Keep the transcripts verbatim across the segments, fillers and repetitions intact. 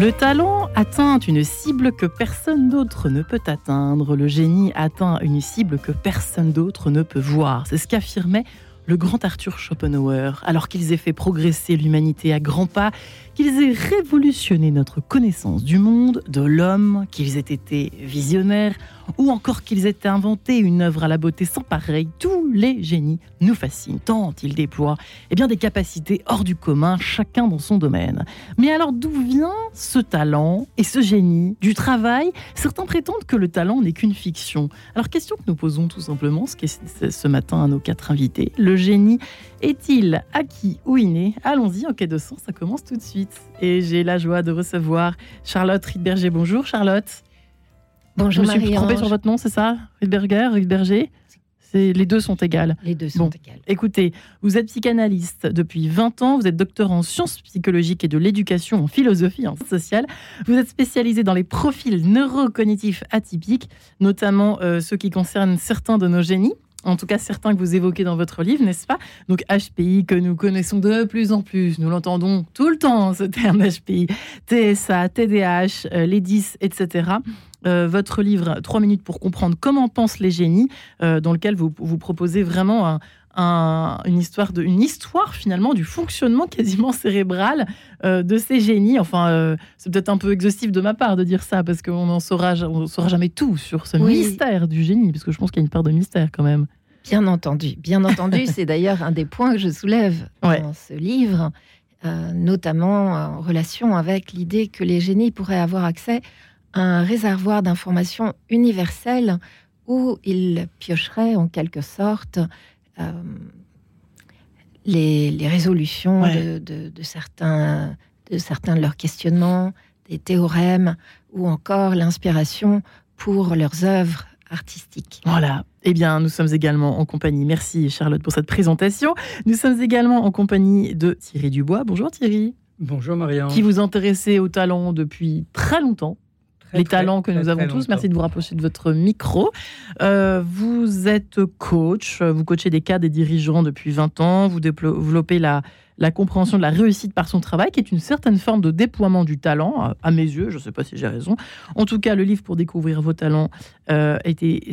Le talent atteint une cible que personne d'autre ne peut atteindre. Le génie atteint une cible que personne d'autre ne peut voir. C'est ce qu'affirmait le grand Arthur Schopenhauer. Alors qu'ils aient fait progresser l'humanité à grands pas, qu'ils aient révolutionné notre connaissance du monde, de l'homme, qu'ils aient été visionnaires, ou encore qu'ils aient inventé une œuvre à la beauté sans pareille, tous les génies nous fascinent, tant ils déploient eh bien, des capacités hors du commun, chacun dans son domaine. Mais alors d'où vient ce talent et ce génie du travail ? Certains prétendent que le talent n'est qu'une fiction. Alors question que nous posons tout simplement ce matin à nos quatre invités, le génie est-il acquis ou inné ? Allons-y, en quai de sens, ça commence tout de suite. Et j'ai la joie de recevoir Charlotte Riedberger. Bonjour Charlotte. Bonjour Marie-Ange. Je me suis trompée sur votre nom, c'est ça ? Riedberger, Riedberger ? C'est, les deux sont égales. Les deux sont bon, égales. Écoutez, vous êtes psychanalyste depuis vingt ans, vous êtes docteur en sciences psychologiques et de l'éducation en philosophie et en sciences sociales. Vous êtes spécialisé dans les profils neurocognitifs atypiques, notamment euh, ceux qui concernent certains de nos génies. En tout cas, certains que vous évoquez dans votre livre, n'est-ce pas ? Donc H P I que nous connaissons de plus en plus, nous l'entendons tout le temps, ce terme H P I, T S A, T D A H, euh, les dix, et cetera. Euh, votre livre « Trois minutes pour comprendre comment pensent les génies euh, », dans lequel vous, vous proposez vraiment un, un, une, histoire de, une histoire finalement du fonctionnement quasiment cérébral euh, de ces génies. Enfin, euh, c'est peut-être un peu exhaustif de ma part de dire ça, parce qu'on n'en saura, on saura jamais tout sur ce oui. mystère du génie, parce que je pense qu'il y a une part de mystère quand même. Bien entendu, bien entendu, c'est d'ailleurs un des points que je soulève ouais. dans ce livre, euh, notamment en relation avec l'idée que les génies pourraient avoir accès un réservoir d'informations universelles où il piocherait en quelque sorte euh, les, les résolutions ouais. de, de, de, certains, de certains de leurs questionnements, des théorèmes ou encore l'inspiration pour leurs œuvres artistiques. Voilà. Eh bien, nous sommes également en compagnie, merci Charlotte pour cette présentation, nous sommes également en compagnie de Thierry Dubois. Bonjour Thierry. Bonjour Marianne. Qui vous intéressez aux talents depuis très longtemps. Les très, talents que très, nous très avons très tous. Longtemps. Merci de vous rapprocher de votre micro. Euh, vous êtes coach, vous coachez des cadres et dirigeants depuis vingt ans, vous développez la, la compréhension de la réussite par son travail, qui est une certaine forme de déploiement du talent, à mes yeux, je ne sais pas si j'ai raison. En tout cas, le livre pour découvrir vos talents euh, a été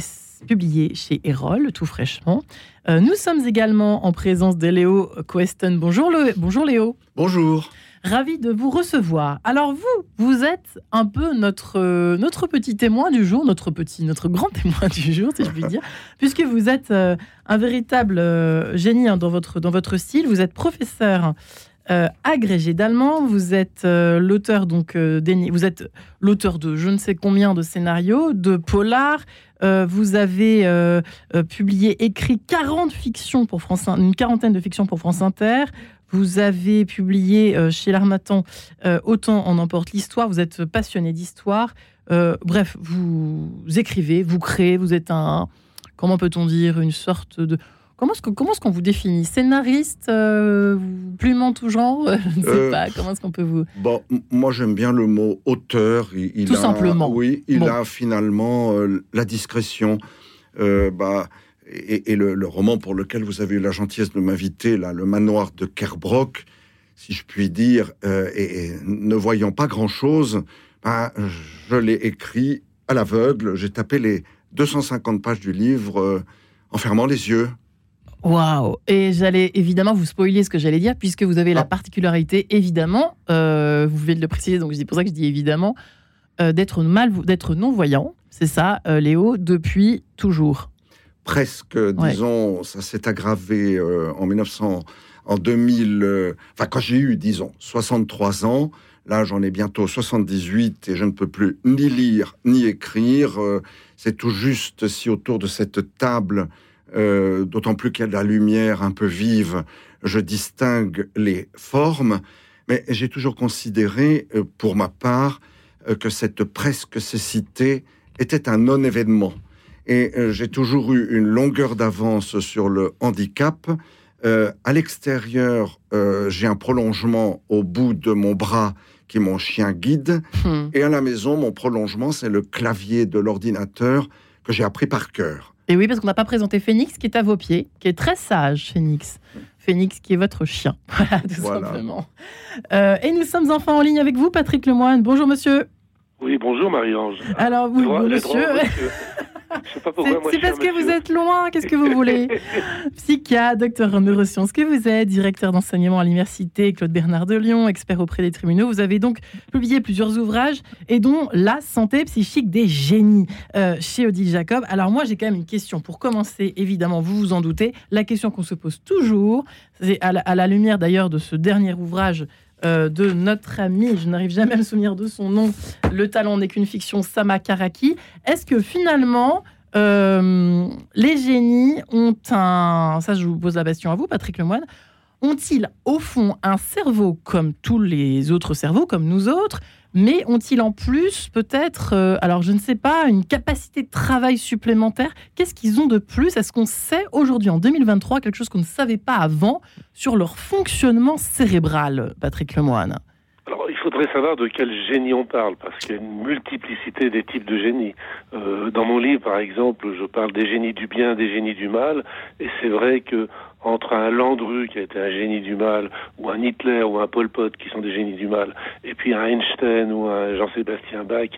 publié chez Eyrolles, tout fraîchement. Euh, nous sommes également en présence de Léo Koesten. Bonjour, le... Bonjour Léo. Bonjour. Ravi de vous recevoir. Alors vous, vous êtes un peu notre, euh, notre petit témoin du jour, notre, petit, notre grand témoin du jour, si je puis dire, puisque vous êtes euh, un véritable euh, génie hein, dans, votre, dans votre style. Vous êtes professeur euh, agrégé d'allemand, vous êtes euh, l'auteur donc, euh, des, vous êtes l'auteur de je ne sais combien de scénarios, de polars. Euh, vous avez euh, euh, publié, écrit quarante fictions pour France, une quarantaine de fictions pour France Inter. Vous avez publié euh, chez l'Armatan euh, Autant en emporte l'histoire. Vous êtes passionné d'histoire. Euh, bref, vous écrivez, vous créez. Vous êtes un, comment peut-on dire, une sorte de... Comment est-ce, que, comment est-ce qu'on vous définit ? Scénariste, euh, plumant tout genre ? Je ne sais euh, pas, comment est-ce qu'on peut vous... Bon, moi j'aime bien le mot auteur. Il, il tout a, simplement. Oui, il bon. a finalement euh, la discrétion. Euh, bah, et et le, le roman pour lequel vous avez eu la gentillesse de m'inviter, là, Le Manoir de Kerbroc'h, si je puis dire, euh, et, et ne voyant pas grand-chose, bah, je l'ai écrit à l'aveugle. J'ai tapé les deux cent cinquante pages du livre euh, en fermant les yeux. Waouh ! Et j'allais évidemment vous spoiler ce que j'allais dire, puisque vous avez ah. la particularité, évidemment, euh, vous venez de le préciser, donc c'est pour ça que je dis évidemment, euh, d'être, mal, d'être non-voyant, c'est ça, euh, Léo, depuis toujours. Presque, disons, ouais. ça s'est aggravé euh, en mille neuf cents, en deux mille, enfin euh, quand j'ai eu, disons, soixante-trois ans, là j'en ai bientôt soixante-dix-huit et je ne peux plus ni lire ni écrire, euh, c'est tout juste si autour de cette table... Euh, d'autant plus qu'il y a de la lumière un peu vive, je distingue les formes, mais j'ai toujours considéré, euh, pour ma part, euh, que cette presque cécité était un non-événement. Et euh, j'ai toujours eu une longueur d'avance sur le handicap. Euh, à l'extérieur, euh, j'ai un prolongement au bout de mon bras qui est mon chien guide, mmh. et à la maison, mon prolongement, c'est le clavier de l'ordinateur que j'ai appris par cœur. Et oui, parce qu'on n'a pas présenté Phénix, qui est à vos pieds, qui est très sage, Phénix. Phénix, qui est votre chien, voilà, tout voilà. simplement. Euh, et nous sommes enfin en ligne avec vous, Patrick Lemoine. Bonjour, monsieur. Oui, bonjour, Marie-Ange. Alors, vous, droit, monsieur... Je sais pas pourquoi, c'est moi, c'est parce que vous êtes loin, qu'est-ce que vous voulez. Psychiatre, docteur en neurosciences que vous êtes, directeur d'enseignement à l'université Claude-Bernard de Lyon, expert auprès des tribunaux, vous avez donc publié plusieurs ouvrages, et dont La santé psychique des génies, euh, chez Odile Jacob. Alors moi, j'ai quand même une question pour commencer, évidemment, vous vous en doutez, la question qu'on se pose toujours, c'est à la, à la lumière d'ailleurs de ce dernier ouvrage Euh, de notre ami, je n'arrive jamais à me souvenir de son nom, Le talent n'est qu'une fiction, Samah Karaki. Est-ce que finalement, euh, les génies ont un... Ça, je vous pose la question à vous, Patrick Lemoine. Ont-ils, au fond, un cerveau comme tous les autres cerveaux, comme nous autres, mais ont-ils en plus, peut-être, euh, alors je ne sais pas, une capacité de travail supplémentaire? Qu'est-ce qu'ils ont de plus? Est-ce qu'on sait aujourd'hui, en deux mille vingt-trois, quelque chose qu'on ne savait pas avant sur leur fonctionnement cérébral, Patrick Lemoine? Alors, il faudrait savoir de quel génie on parle, parce qu'il y a une multiplicité des types de génies. Euh, dans mon livre, par exemple, je parle des génies du bien, des génies du mal, et c'est vrai que entre un Landru, qui a été un génie du mal, ou un Hitler, ou un Pol Pot, qui sont des génies du mal, et puis un Einstein, ou un Jean-Sébastien Bach,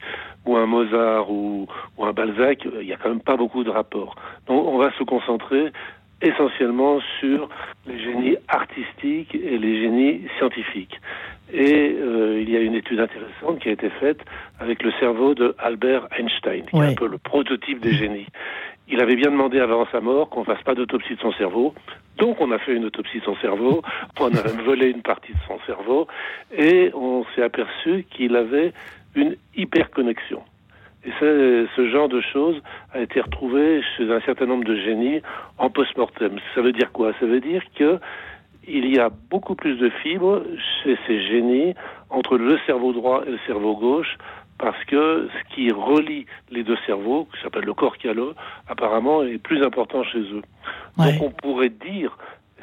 ou un Mozart, ou, ou un Balzac, il n'y a quand même pas beaucoup de rapports. Donc on va se concentrer essentiellement sur les génies artistiques et les génies scientifiques. Et euh, il y a une étude intéressante qui a été faite avec le cerveau de Albert Einstein, qui ouais. est un peu le prototype des génies. Il avait bien demandé avant sa mort qu'on ne fasse pas d'autopsie de son cerveau. Donc on a fait une autopsie de son cerveau, on a volé une partie de son cerveau, et on s'est aperçu qu'il avait une hyperconnexion. Et ce, ce genre de choses a été retrouvé chez un certain nombre de génies en post-mortem. Ça veut dire quoi? Ça veut dire que il y a beaucoup plus de fibres chez ces génies entre le cerveau droit et le cerveau gauche, parce que ce qui relie les deux cerveaux, qui s'appelle le corps calleux, apparemment est plus important chez eux. Ouais. Donc on pourrait dire,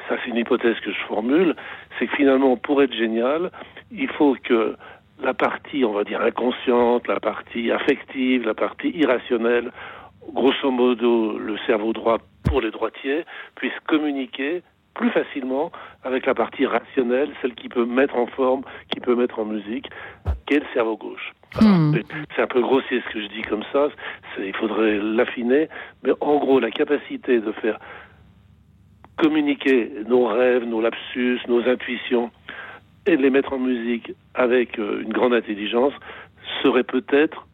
ça c'est une hypothèse que je formule, c'est que finalement pour être génial, il faut que la partie, on va dire, inconsciente, la partie affective, la partie irrationnelle, grosso modo le cerveau droit pour les droitiers, puisse communiquer plus facilement avec la partie rationnelle, celle qui peut mettre en forme, qui peut mettre en musique, qui est le cerveau gauche. Mmh. C'est un peu grossier ce que je dis comme ça, c'est, il faudrait l'affiner, mais en gros, la capacité de faire communiquer nos rêves, nos lapsus, nos intuitions, et de les mettre en musique avec une grande intelligence, serait peut-être,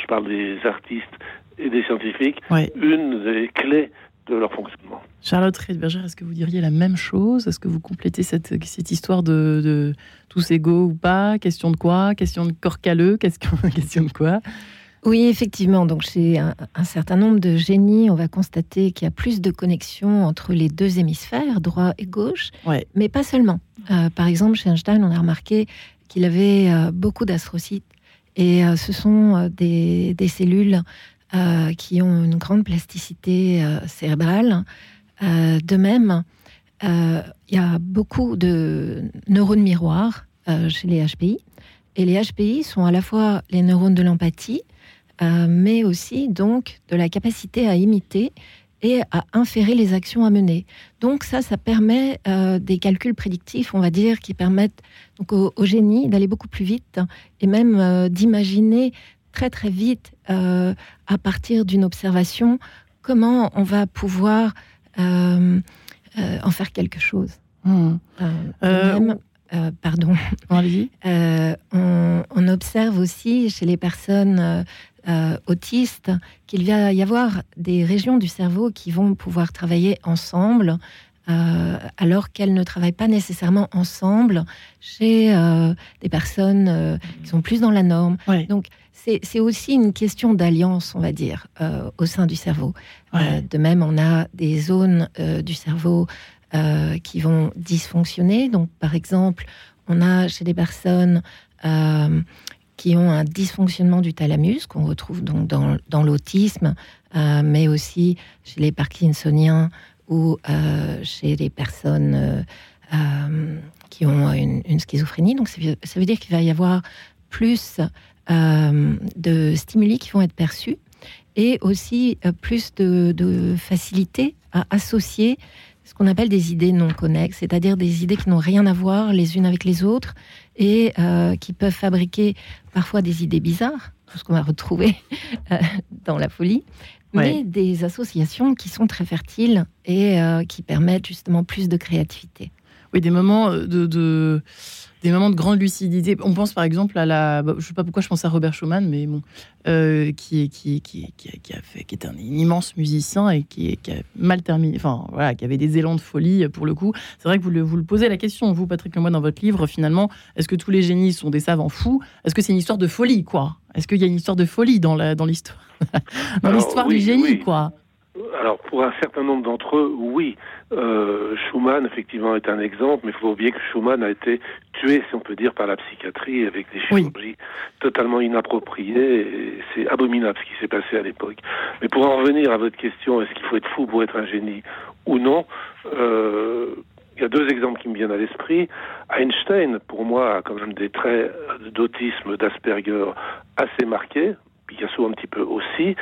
je parle des artistes et des scientifiques, oui. une des clés de leur fonctionnement. Charlotte Riedberger, est-ce que vous diriez la même chose? Est-ce que vous complétez cette, cette histoire de, de tous égaux ou pas? Question de quoi? Question de corps calleux? Question, question de quoi? Oui, effectivement. Donc, chez un, un certain nombre de génies, on va constater qu'il y a plus de connexions entre les deux hémisphères, droit et gauche, ouais. mais pas seulement. Euh, par exemple, chez Einstein, on a remarqué qu'il avait euh, beaucoup d'astrocytes. Et euh, ce sont euh, des, des cellules Euh, qui ont une grande plasticité euh, cérébrale. Euh, de même, il euh, y a beaucoup de neurones miroirs euh, chez les H P I. Et les H P I sont à la fois les neurones de l'empathie, euh, mais aussi donc de la capacité à imiter et à inférer les actions à mener. Donc ça, ça permet euh, des calculs prédictifs, on va dire, qui permettent donc, au, au génie d'aller beaucoup plus vite hein, et même euh, d'imaginer très très vite, euh, à partir d'une observation, comment on va pouvoir euh, euh, en faire quelque chose. Mmh. Euh, euh... Même, euh, pardon. euh, on, on observe aussi chez les personnes euh, euh, autistes qu'il va y avoir des régions du cerveau qui vont pouvoir travailler ensemble, Euh, alors qu'elles ne travaillent pas nécessairement ensemble chez euh, des personnes euh, qui sont plus dans la norme. Ouais. Donc, c'est, c'est aussi une question d'alliance, on va dire, euh, au sein du cerveau. Ouais. Euh, de même, on a des zones euh, du cerveau euh, qui vont dysfonctionner. Donc, par exemple, on a chez des personnes euh, qui ont un dysfonctionnement du thalamus, qu'on retrouve donc dans, dans l'autisme, euh, mais aussi chez les parkinsoniens, ou euh, chez les personnes euh, euh, qui ont une, une schizophrénie. Donc, ça veut, ça veut dire qu'il va y avoir plus euh, de stimuli qui vont être perçus. et aussi euh, plus de, de facilité à associer ce qu'on appelle des idées non connexes, c'est-à-dire des idées qui n'ont rien à voir les unes avec les autres et euh, qui peuvent fabriquer parfois des idées bizarres, tout ce qu'on va retrouver euh, dans la folie, mais ouais. des associations qui sont très fertiles et euh, qui permettent justement plus de créativité. Oui, des moments de, de, des moments de grande lucidité. On pense par exemple à la... Je ne sais pas pourquoi je pense à Robert Schumann, mais bon, euh, qui, qui, qui, qui, qui, a fait, qui est un immense musicien et qui, qui a mal terminé... Enfin, voilà, qui avait des élans de folie, pour le coup. C'est vrai que vous le, vous le posez la question, vous, Patrick Lemoine, dans votre livre, finalement, est-ce que tous les génies sont des savants fous ? Est-ce que c'est une histoire de folie, quoi ? Est-ce qu'il y a une histoire de folie dans, la, dans l'histoire, dans Alors, l'histoire oui, du génie, oui. quoi ? Alors, pour un certain nombre d'entre eux, oui. Euh, Schumann, effectivement, est un exemple, mais il faut oublier que Schumann a été tué, si on peut dire, par la psychiatrie, avec des chirurgies oui. totalement inappropriées. Et c'est abominable ce qui s'est passé à l'époque. Mais pour en revenir à votre question, est-ce qu'il faut être fou pour être un génie ou non ? euh, Il y a deux exemples qui me viennent à l'esprit. Einstein, pour moi, a quand même des traits d'autisme, d'Asperger assez marqués. Picasso un petit peu aussi,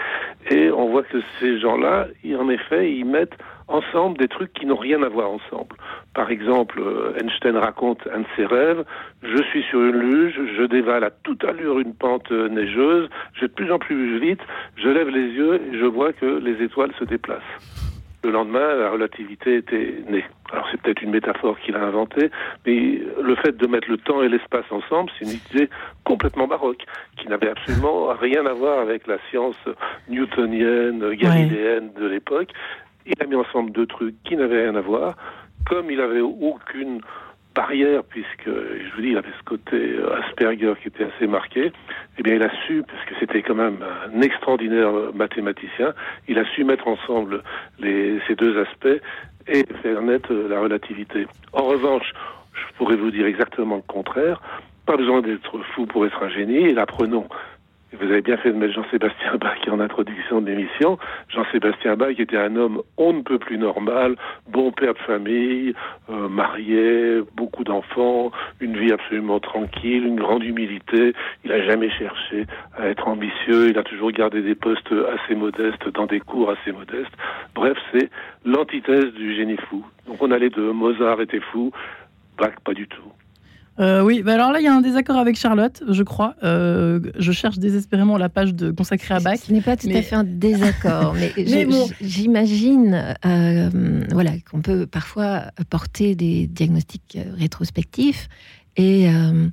et on voit que ces gens-là, en effet, ils mettent ensemble des trucs qui n'ont rien à voir ensemble. Par exemple, Einstein raconte un de ses rêves, je suis sur une luge, je dévale à toute allure une pente neigeuse, je vais de plus en plus vite, je lève les yeux et je vois que les étoiles se déplacent. Le lendemain, la relativité était née. Alors c'est peut-être une métaphore qu'il a inventée, mais le fait de mettre le temps et l'espace ensemble, c'est une idée complètement baroque, qui n'avait absolument rien à voir avec la science newtonienne, galiléenne ouais. de l'époque. Il a mis ensemble deux trucs qui n'avaient rien à voir, comme il n'avait aucune barrière, puisque, je vous dis, il avait ce côté Asperger qui était assez marqué, eh bien, il a su, parce que c'était quand même un extraordinaire mathématicien, il a su mettre ensemble les, ces deux aspects et faire naître la relativité. En revanche, je pourrais vous dire exactement le contraire, pas besoin d'être fou pour être un génie, et l'apprenons. Vous avez bien fait de mettre Jean-Sébastien Bach en introduction de l'émission. Jean-Sébastien Bach était un homme on ne peut plus normal, bon père de famille, euh, marié, beaucoup d'enfants, une vie absolument tranquille, une grande humilité. Il n'a jamais cherché à être ambitieux, il a toujours gardé des postes assez modestes, dans des cours assez modestes. Bref, c'est l'antithèse du génie fou. Donc on allait de Mozart était fou, Bach pas du tout. Euh, oui, bah alors là, il y a un désaccord avec Charlotte, je crois. Euh, je cherche désespérément la page de, consacrée à Bach. Ce n'est pas tout mais... à fait un désaccord, mais, mais je, bon. j'imagine euh, voilà, qu'on peut parfois porter des diagnostics rétrospectifs. Et euh,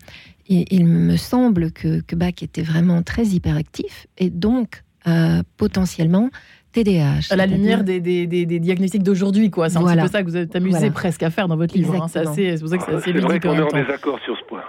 il, il me semble que, que Bach était vraiment très hyperactif et donc euh, potentiellement... T D A H. À la lumière des, des, des, des diagnostics d'aujourd'hui, quoi. C'est un voilà. petit peu ça que vous êtes amusé voilà. presque à faire dans votre livre. Hein. C'est, assez, c'est pour ça que c'est assez bizarre. Ah, c'est vrai qu'on est en désaccord sur ce point.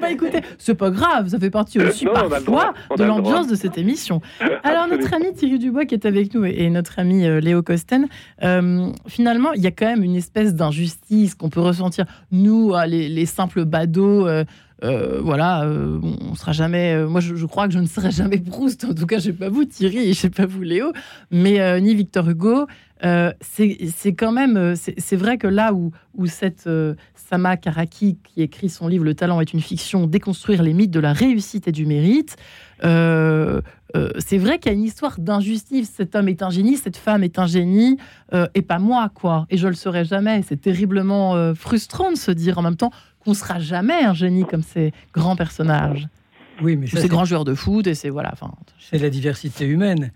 Bah écoutez, c'est pas grave, ça fait partie aussi non, parfois de l'ambiance de cette émission. Alors notre ami Thierry Dubois qui est avec nous et notre ami euh, Léo Koesten, euh, finalement, il y a quand même une espèce d'injustice qu'on peut ressentir. Nous, ah, les, les simples badauds... Euh, Euh, voilà, euh, on sera jamais. Euh, moi, je, je crois que je ne serai jamais Proust. En tout cas, je ne sais pas vous, Thierry, et je sais pas vous, Léo, mais euh, ni Victor Hugo. Euh, c'est, c'est quand même. C'est, c'est vrai que là où, où cette euh, Samah Karaki qui écrit son livre Le talent est une fiction, déconstruire les mythes de la réussite et du mérite. Euh, euh, c'est vrai qu'il y a une histoire d'injustice. Cet homme est un génie, cette femme est un génie, euh, et pas moi, quoi. Et je le serai jamais. C'est terriblement euh, frustrant de se dire en même temps. Qu'on ne sera jamais un génie comme ces grands personnages. Oui, mais ça, ces c'est... grands joueurs de foot, et c'est... Voilà, enfin... C'est la diversité humaine,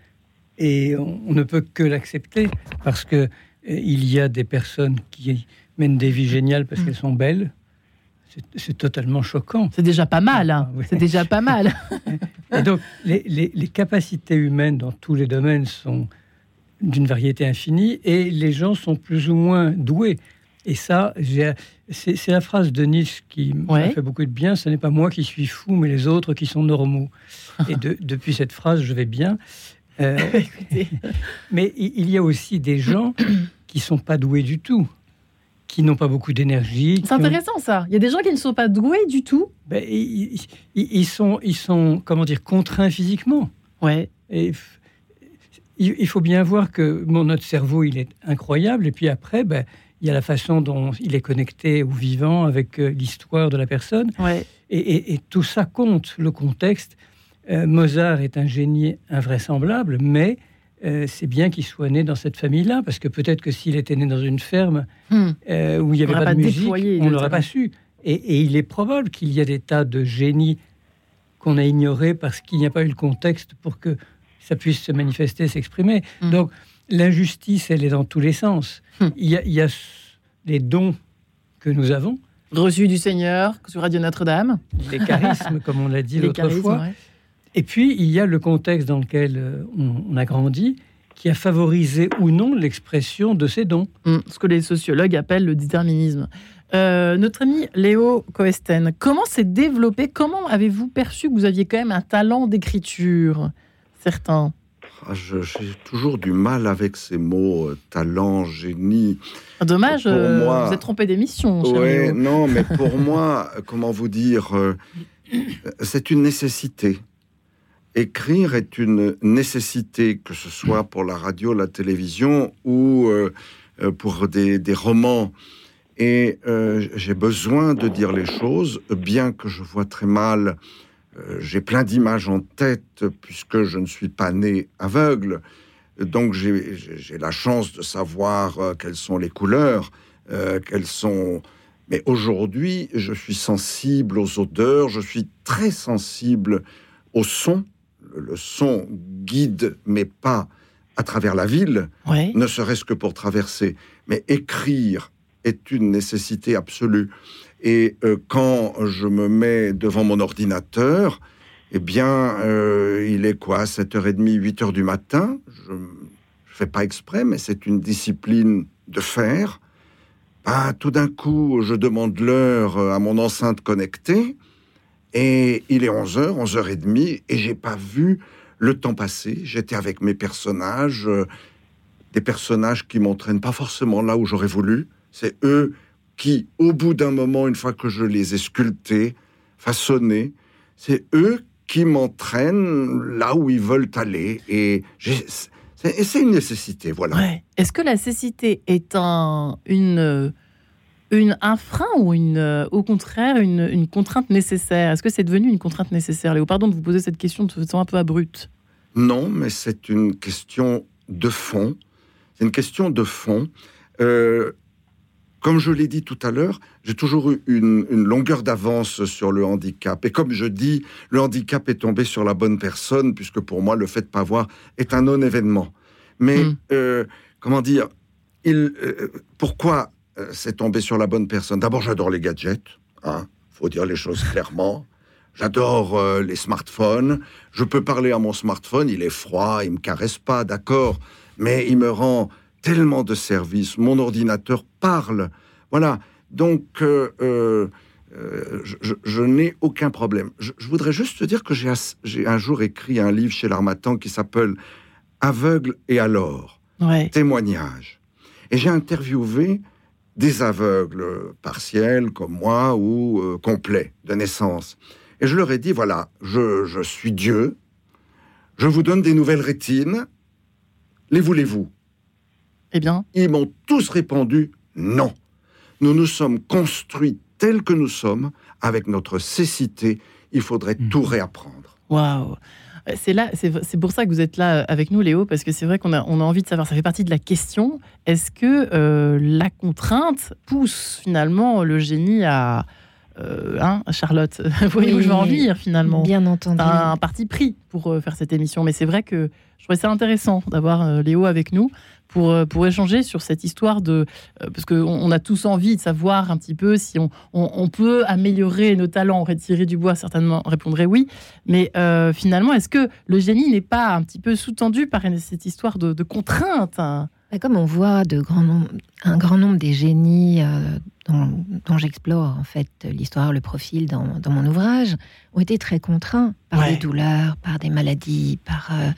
et on, on ne peut que l'accepter, parce qu'il euh, y a des personnes qui mènent des vies géniales parce mmh. qu'elles sont belles. C'est, c'est totalement choquant. C'est déjà pas mal, hein. ah, ouais. C'est déjà pas mal. Et donc, les, les, les capacités humaines dans tous les domaines sont d'une variété infinie, et les gens sont plus ou moins doués. Et ça, j'ai, c'est, c'est la phrase de Nietzsche qui ouais. m'a fait beaucoup de bien. Ce n'est pas moi qui suis fou, mais les autres qui sont normaux. Et de, depuis cette phrase, je vais bien. Euh, mais il y a aussi des gens qui ne sont pas doués du tout, qui n'ont pas beaucoup d'énergie. C'est intéressant ont... ça. Il y a des gens qui ne sont pas doués du tout. Ben, ils, ils, ils, sont, ils sont, comment dire, contraints physiquement. Ouais. Et il, il faut bien voir que bon, notre cerveau, il est incroyable. Et puis après, ben. Il y a la façon dont il est connecté au vivant avec l'histoire de la personne. Ouais. Et, et, et tout ça compte, le contexte. Euh, Mozart est un génie invraisemblable, mais euh, c'est bien qu'il soit né dans cette famille-là, parce que peut-être que s'il était né dans une ferme mmh. euh, où il n'y avait pas, pas de musique, on ne l'aurait pas su. Et, et il est probable qu'il y a des tas de génies qu'on a ignorés parce qu'il n'y a pas eu le contexte pour que ça puisse se manifester, s'exprimer. Mmh. Donc, l'injustice, elle est dans tous les sens. Mmh. Il y a, il y a les dons que nous avons. Reçus du Seigneur sur Radio Notre-Dame. Les charismes, comme on l'a dit les l'autre fois. Ouais. Et puis, il y a le contexte dans lequel on, on a grandi, qui a favorisé ou non l'expression de ces dons. Mmh, ce que les sociologues appellent le déterminisme. Euh, notre ami Léo Koesten, comment s'est développé, comment avez-vous perçu que vous aviez quand même un talent d'écriture, certains ? Je, j'ai toujours du mal avec ces mots euh, talent, génie. Dommage, euh, moi, vous êtes trompé d'émission. Oui, non, mais pour moi, comment vous dire, euh, c'est une nécessité. Écrire est une nécessité, que ce soit pour la radio, la télévision ou euh, pour des, des romans. Et euh, j'ai besoin de dire les choses, bien que je vois très mal. Euh, j'ai plein d'images en tête, puisque je ne suis pas né aveugle. Donc j'ai, j'ai, j'ai la chance de savoir euh, quelles sont les couleurs, euh, quelles sont... Mais aujourd'hui, je suis sensible aux odeurs, je suis très sensible au son. Le, le son guide mes pas à travers la ville, ouais. ne serait-ce que pour traverser. Mais écrire est une nécessité absolue. Et euh, quand je me mets devant mon ordinateur, eh bien, euh, il est quoi, sept heures trente, huit heures du matin. Je ne fais pas exprès, mais c'est une discipline de faire. Bah, tout d'un coup, je demande l'heure à mon enceinte connectée, et il est onze heures, onze heures trente, et je n'ai pas vu le temps passer. J'étais avec mes personnages, euh, des personnages qui ne m'entraînent pas forcément là où j'aurais voulu. C'est eux qui, au bout d'un moment, une fois que je les ai sculptés, façonnés, c'est eux qui m'entraînent là où ils veulent aller. Et, j'ai... et c'est une nécessité, voilà. Ouais. Est-ce que la nécessité est un, une, une, un frein ou une, au contraire une, une contrainte nécessaire ? Est-ce que c'est devenu une contrainte nécessaire ? Léo, pardon de vous poser cette question de façon un peu abrupte. Non, mais c'est une question de fond. C'est une question de fond. Euh, Comme je l'ai dit tout à l'heure, j'ai toujours eu une, une longueur d'avance sur le handicap. Et comme je dis, le handicap est tombé sur la bonne personne, puisque pour moi, le fait de ne pas voir est un non-événement. Mais, mmh. euh, comment dire, il, euh, pourquoi euh, c'est tombé sur la bonne personne ? D'abord, j'adore les gadgets, hein, faut dire les choses clairement. J'adore euh, les smartphones. Je peux parler à mon smartphone, il est froid, il ne me caresse pas, d'accord, mais il me rend... tellement de services, mon ordinateur parle, voilà. Donc, euh, euh, je, je, je n'ai aucun problème. Je, je voudrais juste te dire que j'ai, j'ai un jour écrit un livre chez l'Armatan qui s'appelle « Aveugle et alors ouais. », témoignage. Et j'ai interviewé des aveugles partiels, comme moi, ou euh, complets, de naissance. Et je leur ai dit, voilà, je, je suis Dieu, je vous donne des nouvelles rétines, les voulez-vous ? Eh bien. Ils m'ont tous répondu non. Nous nous sommes construits tels que nous sommes, avec notre cécité, il faudrait mmh. tout réapprendre. Waouh. C'est, c'est, c'est pour ça que vous êtes là avec nous, Léo, parce que c'est vrai qu'on a, on a envie de savoir, ça fait partie de la question, est-ce que euh, la contrainte pousse finalement le génie à... Euh, hein, Charlotte, vous voyez où je veux en venir finalement. Bien entendu. Un, un parti pris pour euh, faire cette émission, mais c'est vrai que je trouvais ça intéressant d'avoir euh, Léo avec nous pour, euh, pour échanger sur cette histoire de... Euh, parce qu'on on a tous envie de savoir un petit peu si on, on, on peut améliorer nos talents. Thierry Dubois certainement répondrait oui, mais euh, finalement, est-ce que le génie n'est pas un petit peu sous-tendu par cette histoire de, de contrainte hein ? Comme on voit de grand nombre, un grand nombre des génies euh, dont, dont j'explore en fait l'histoire, le profil dans, dans mon ouvrage, ont été très contraints par ouais. des douleurs, par des maladies, par euh,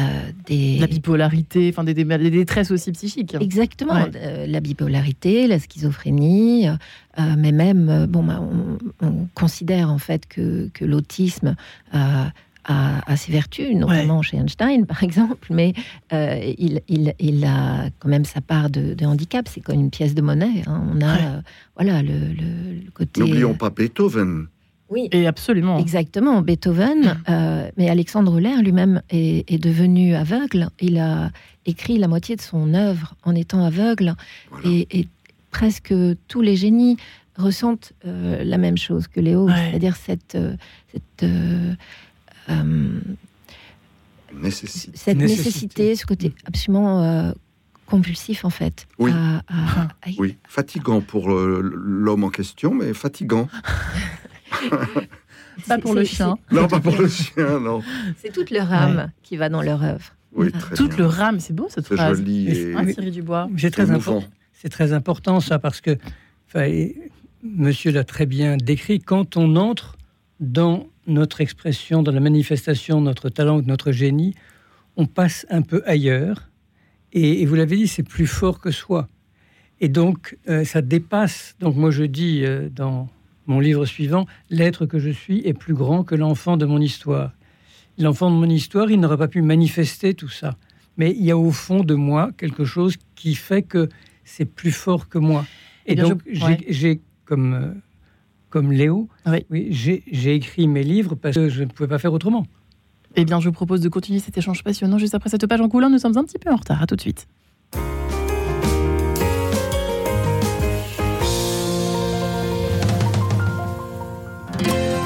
euh, des... la bipolarité, enfin des, des, des détresses aussi psychiques. Hein. Exactement, ouais. euh, la bipolarité, la schizophrénie, euh, mais même bon, bah, on, on considère en fait que, que l'autisme euh, à ses vertus, notamment ouais. chez Einstein, par exemple, mais euh, il, il, il a quand même sa part de, de handicap, c'est comme une pièce de monnaie. Hein. On a, ouais. euh, voilà, le, le, le côté... N'oublions pas Beethoven. Oui. Et absolument. Exactement. Beethoven, euh, mais Alexandre Euler lui-même est, est devenu aveugle. Il a écrit la moitié de son œuvre en étant aveugle. Voilà. Et, et presque tous les génies ressentent euh, la même chose que Léo, ouais. c'est-à-dire cette... Euh, cette euh, euh, Nécessi- cette nécessité. nécessité, ce côté absolument euh, compulsif en fait. Oui, à, à, à... oui. fatigant pour euh, l'homme en question, mais fatigant. Pas pour c'est, le c'est, chien. C'est... Non, pas pour le chien, non. C'est toute leur âme ouais. qui va dans leur œuvre. Oui, très toute bien. Leur âme, c'est beau cette c'est phrase. Joli et... ah, Thierry Dubois. C'est très important. C'est très important ça parce que Monsieur l'a très bien décrit. Quand on entre dans notre expression, dans la manifestation, notre talent, notre génie, on passe un peu ailleurs. Et, et vous l'avez dit, c'est plus fort que soi. Et donc, euh, ça dépasse. Donc, moi, je dis euh, dans mon livre suivant, l'être que je suis est plus grand que l'enfant de mon histoire. L'enfant de mon histoire, il n'aurait pas pu manifester tout ça. Mais il y a au fond de moi quelque chose qui fait que c'est plus fort que moi. Et, et donc, je... ouais. j'ai, j'ai comme... Euh, Comme Léo, oui. Oui, j'ai, j'ai écrit mes livres parce que je ne pouvais pas faire autrement. Eh bien, je vous propose de continuer cet échange passionnant juste après cette page en couleur. Nous sommes un petit peu en retard. À tout de suite.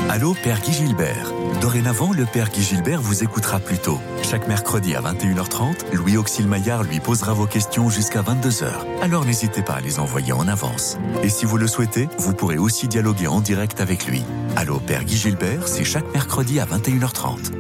Allô, Père Guy Gilbert. Dorénavant, le Père Guy Gilbert vous écoutera plus tôt. Chaque mercredi à vingt et une heures trente, Louis Auxil Maillard lui posera vos questions jusqu'à vingt-deux heures. Alors n'hésitez pas à les envoyer en avance. Et si vous le souhaitez, vous pourrez aussi dialoguer en direct avec lui. Allô, Père Guy Gilbert, c'est chaque mercredi à vingt et une heures trente.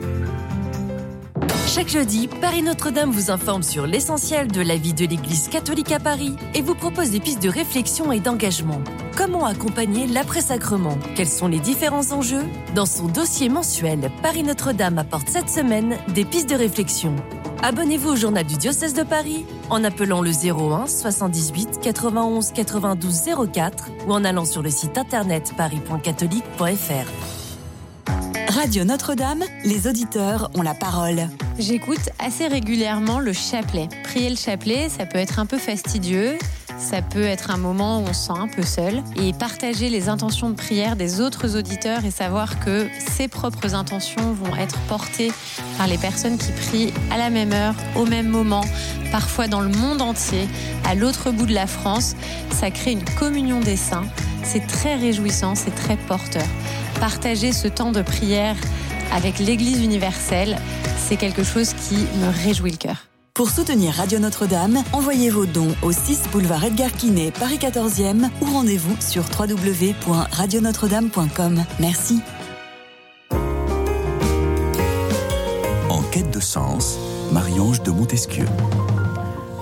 Chaque jeudi, Paris Notre-Dame vous informe sur l'essentiel de la vie de l'Église catholique à Paris et vous propose des pistes de réflexion et d'engagement. Comment accompagner l'après-sacrement ? Quels sont les différents enjeux ? Dans son dossier mensuel, Paris Notre-Dame apporte cette semaine des pistes de réflexion. Abonnez-vous au journal du diocèse de Paris en appelant le zéro un soixante-dix-huit quatre-vingt-onze quatre-vingt-douze zéro quatre ou en allant sur le site internet paris point catholique point f r. Radio Notre-Dame, les auditeurs ont la parole. J'écoute assez régulièrement le chapelet. Prier le chapelet, ça peut être un peu fastidieux, ça peut être un moment où on se sent un peu seul. Et partager les intentions de prière des autres auditeurs et savoir que ses propres intentions vont être portées par les personnes qui prient à la même heure, au même moment, parfois dans le monde entier, à l'autre bout de la France, ça crée une communion des saints. C'est très réjouissant, c'est très porteur. Partager ce temps de prière avec l'Église universelle, c'est quelque chose qui me réjouit le cœur. Pour soutenir Radio Notre-Dame, envoyez vos dons au six boulevard Edgar Quinet, Paris quatorzième ou rendez-vous sur w w w point radio notre dame point com. Merci. En quête de sens, Marie-Ange de Montesquieu.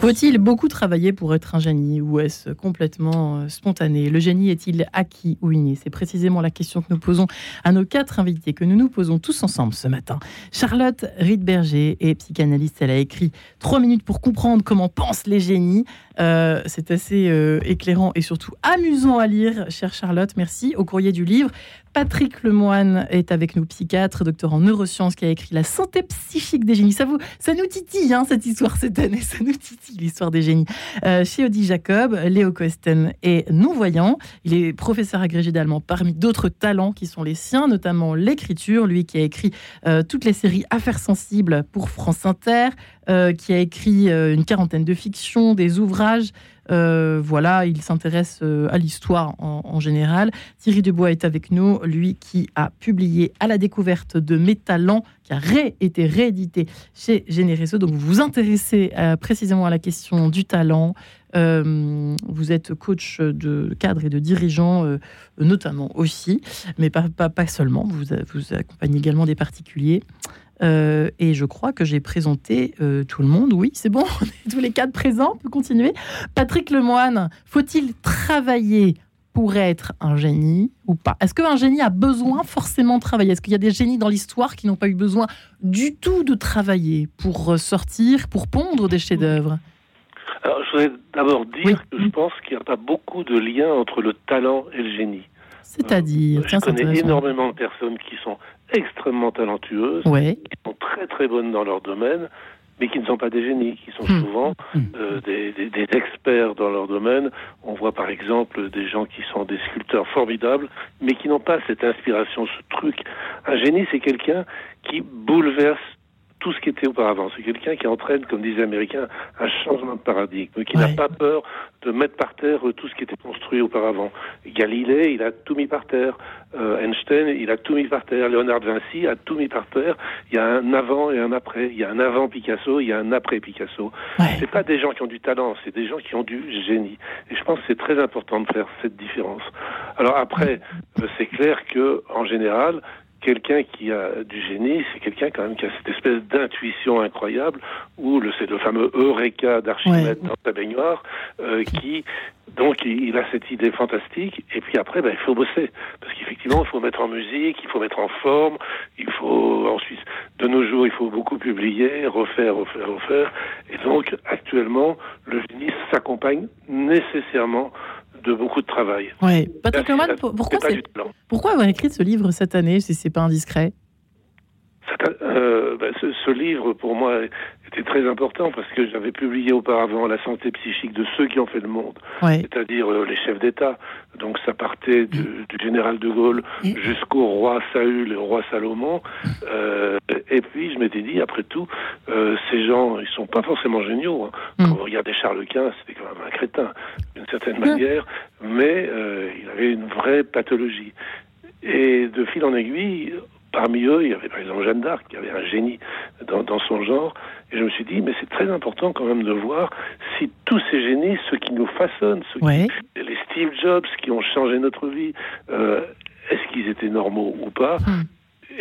Faut-il beaucoup travailler pour être un génie ou est-ce complètement spontané ? Le génie est-il acquis ou inné ? C'est précisément la question que nous posons à nos quatre invités, que nous nous posons tous ensemble ce matin. Charlotte Riedberger est psychanalyste. Elle a écrit « Trois minutes pour comprendre comment pensent les génies ». Euh, c'est assez euh, éclairant et surtout amusant à lire, chère Charlotte. Merci. Au courrier du livre, Patrick Lemoine est avec nous, psychiatre, docteur en neurosciences, qui a écrit La santé psychique des génies. Ça, vous, ça nous titille, hein, cette histoire cette année. Ça nous titille, l'histoire des génies. Euh, chez Odile Jacob, Léo Koesten est non-voyant. Il est professeur agrégé d'allemand parmi d'autres talents qui sont les siens, notamment l'écriture. Lui qui a écrit euh, toutes les séries Affaires sensibles pour France Inter, euh, qui a écrit euh, une quarantaine de fictions, des ouvrages. Euh, voilà, il s'intéresse euh, à l'histoire en, en général. Thierry Dubois est avec nous, lui qui a publié À la découverte de mes talents, qui a ré- été réédité chez Généresso. Donc vous vous intéressez euh, précisément à la question du talent. Euh, vous êtes coach de cadre et de dirigeant, euh, notamment aussi, mais pas, pas, pas seulement. Vous, vous accompagnez également des particuliers. Euh, et je crois que j'ai présenté euh, tout le monde. Oui, c'est bon, on est tous les quatre présents, on peut continuer. Patrick Lemoine, faut-il travailler pour être un génie ou pas ? Est-ce qu'un génie a besoin forcément de travailler ? Est-ce qu'il y a des génies dans l'histoire qui n'ont pas eu besoin du tout de travailler pour sortir, pour pondre des chefs-d'œuvre ? Alors, je voudrais d'abord dire oui. que je pense qu'il n'y a pas beaucoup de lien entre le talent et le génie. C'est-à-dire, euh, tiens, je connais énormément de personnes qui sont extrêmement talentueuses, ouais. qui sont très très bonnes dans leur domaine, mais qui ne sont pas des génies, qui sont souvent euh, des, des, des experts dans leur domaine. On voit par exemple des gens qui sont des sculpteurs formidables, mais qui n'ont pas cette inspiration, ce truc. Un génie, c'est quelqu'un qui bouleverse tout ce qui était auparavant. C'est quelqu'un qui entraîne, comme disent les Américains, un changement de paradigme, qui ouais. n'a pas peur de mettre par terre tout ce qui était construit auparavant. Galilée, il a tout mis par terre. Euh, Einstein, il a tout mis par terre. Léonard de Vinci a tout mis par terre. Il y a un avant et un après. Il y a un avant Picasso, il y a un après Picasso. Ouais. C'est pas des gens qui ont du talent, c'est des gens qui ont du génie. Et je pense que c'est très important de faire cette différence. Alors après, c'est clair que, en général, quelqu'un qui a du génie, c'est quelqu'un quand même qui a cette espèce d'intuition incroyable, ou le, c'est le fameux Eureka d'Archimède ouais. dans sa baignoire, euh, qui, donc, il a cette idée fantastique, et puis après, ben, il faut bosser. Parce qu'effectivement, il faut mettre en musique, il faut mettre en forme, il faut, ensuite, de nos jours, il faut beaucoup publier, refaire, refaire, refaire. Et donc, actuellement, le génie s'accompagne nécessairement de beaucoup de travail. Ouais. Patrick Lemoine, pourquoi, c'est... pourquoi avoir écrit ce livre cette année, si ce n'est pas indiscret ? Euh, bah, ce, ce livre, pour moi, était très important parce que j'avais publié auparavant La santé psychique de ceux qui ont fait le monde, ouais. c'est-à-dire euh, les chefs d'État. Donc ça partait du, du général de Gaulle mmh. jusqu'au roi Saül et au roi Salomon. Euh, et puis je m'étais dit, après tout, euh, ces gens, ils sont pas forcément géniaux. Hein. Mmh. Quand vous regardez Charles Quint, c'était quand même un crétin, d'une certaine mmh. manière, mais euh, il avait une vraie pathologie. Et de fil en aiguille, parmi eux, il y avait par exemple Jeanne d'Arc, qui avait un génie dans, dans son genre. Et je me suis dit, mais c'est très important quand même de voir si tous ces génies, ceux qui nous façonnent, ceux ouais. qui, les Steve Jobs qui ont changé notre vie, euh, est-ce qu'ils étaient normaux ou pas ? hum.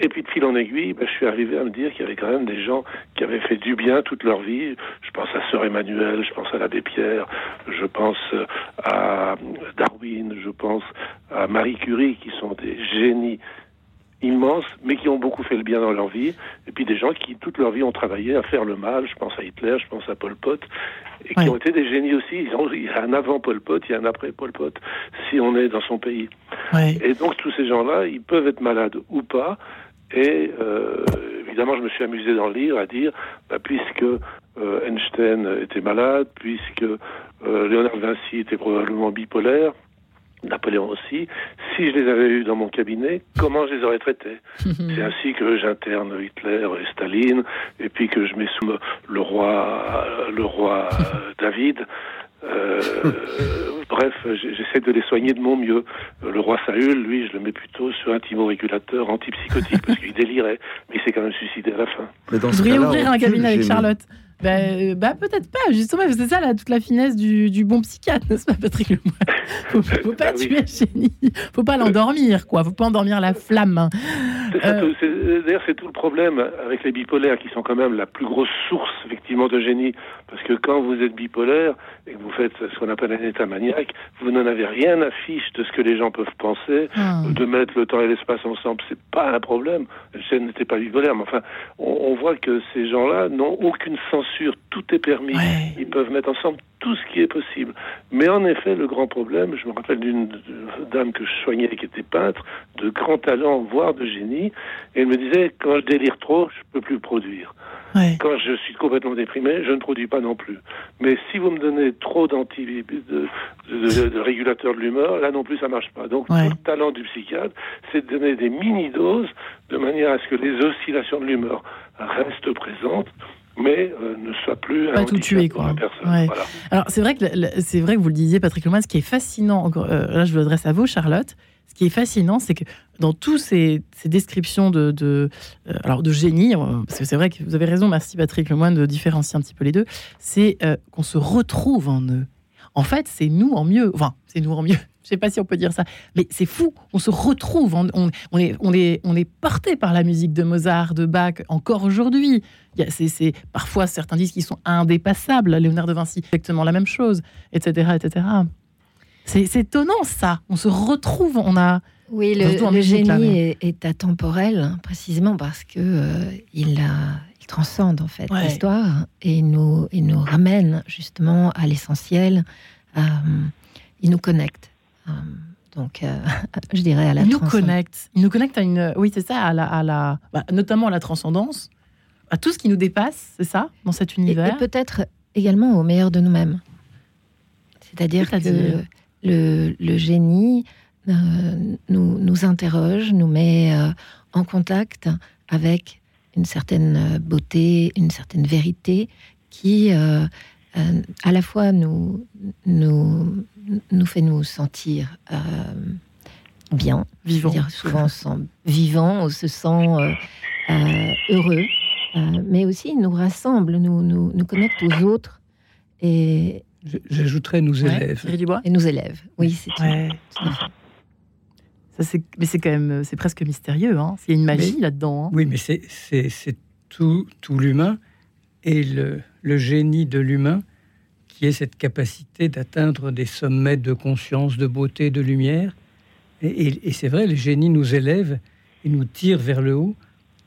Et puis de fil en aiguille, ben, je suis arrivé à me dire qu'il y avait quand même des gens qui avaient fait du bien toute leur vie. Je pense à Sœur Emmanuelle, je pense à l'abbé Pierre, je pense à Darwin, je pense à Marie Curie, qui sont des génies immenses, mais qui ont beaucoup fait le bien dans leur vie, et puis des gens qui toute leur vie ont travaillé à faire le mal, je pense à Hitler, je pense à Pol Pot, et qui ouais. ont été des génies aussi. Ils ont, il y a un avant Pol Pot, il y a un après Pol Pot, si on est dans son pays. Ouais. Et donc tous ces gens-là, ils peuvent être malades ou pas, et euh, évidemment je me suis amusé dans le livre à dire, bah, puisque euh, Einstein était malade, puisque euh, Léonard de Vinci était probablement bipolaire, Napoléon aussi, si je les avais eus dans mon cabinet, comment je les aurais traités ? Mm-hmm. C'est ainsi que j'interne Hitler et Staline, et puis que je mets sous le roi, le roi David. Euh, bref, j'essaie de les soigner de mon mieux. Le roi Saül, lui, je le mets plutôt sur un thymorégulateur antipsychotique, parce qu'il délirait, mais il s'est quand même suicidé à la fin. Mais dans ce cas-là, ouvrir un cabinet avec Charlotte. Ben, bah, bah, peut-être pas, justement, c'est ça là, toute la finesse du, du bon psychiatre, n'est-ce pas, Patrick Lemoine ? Faut, faut pas ah, tuer oui. le génie, faut pas l'endormir, quoi, faut pas endormir la flamme. C'est ça, euh... c'est, d'ailleurs, c'est tout le problème avec les bipolaires qui sont quand même la plus grosse source, effectivement, de génie. Parce que quand vous êtes bipolaire et que vous faites ce qu'on appelle un état maniaque, vous n'en avez rien à fiche de ce que les gens peuvent penser, ah. de mettre le temps et l'espace ensemble, c'est pas un problème. Einstein n'était pas bipolaire, mais enfin, on, on voit que ces gens-là n'ont aucune sensation. Sûr, tout est permis, ouais. ils peuvent mettre ensemble tout ce qui est possible. Mais en effet, le grand problème, je me rappelle d'une dame que je soignais qui était peintre, de grand talent, voire de génie, et elle me disait, quand je délire trop, je ne peux plus produire. Ouais. Quand je suis complètement déprimé, je ne produis pas non plus. Mais si vous me donnez trop d'anti de, de, de, de régulateurs de l'humeur, là non plus ça ne marche pas. Donc ouais. le talent du psychiatre, c'est de donner des mini-doses de manière à ce que les oscillations de l'humeur restent présentes, mais euh, ne soit plus pas un tout tuer, quoi. Personne. Ouais. Voilà. Alors c'est vrai que c'est vrai que vous le disiez, Patrick Lemoine, ce qui est fascinant. Encore, euh, là, je l'adresse à vous, Charlotte. Ce qui est fascinant, c'est que dans toutes ces, ces descriptions de, de euh, alors de génie, euh, parce que c'est vrai que vous avez raison, merci Patrick Lemoine de différencier un petit peu les deux. C'est euh, qu'on se retrouve en eux. En fait, c'est nous en mieux. Enfin, c'est nous en mieux. Je ne sais pas si on peut dire ça, mais c'est fou. On se retrouve, on, on, on est, on est, on est porté par la musique de Mozart, de Bach, encore aujourd'hui. Il y a, c'est, c'est parfois certains disent qu'ils sont indépassables. Léonard de Vinci, exactement la même chose, et cetera, et cetera. C'est, c'est étonnant ça. On se retrouve, on a. Oui, le, le musique, génie là, est, est atemporel, hein, précisément parce que euh, il a. transcende en fait ouais. l'histoire et nous, et nous ramène justement à l'essentiel, euh, il nous connecte, euh, donc euh, je dirais à la transcendance. Il nous connecte, il nous connecte à une, oui c'est ça, à la, à la bah, notamment à la transcendance, à tout ce qui nous dépasse, c'est ça, dans cet univers. Et, et peut-être également au meilleur de nous-mêmes. C'est-à-dire, C'est-à-dire que le, le génie euh, nous, nous interroge, nous met euh, en contact avec une certaine beauté, une certaine vérité qui, euh, euh, à la fois, nous, nous, nous fait nous sentir euh, bien, vivant. C'est-à-dire souvent on se sent vivant, on se sent euh, euh, heureux, euh, mais aussi nous rassemble, nous, nous, nous connecte aux autres et j'ajouterais nous ouais, élèves. Thierry Dubois. Et nous élèves, oui, c'est ouais. tout. Ça, c'est... Mais c'est quand même, c'est presque mystérieux. Hein. Il y a une magie mais, là-dedans. Hein. Oui, mais c'est, c'est, c'est tout, tout l'humain et le, le génie de l'humain qui est cette capacité d'atteindre des sommets de conscience, de beauté, de lumière. Et, et, et c'est vrai, le génie nous élève et nous tire vers le haut.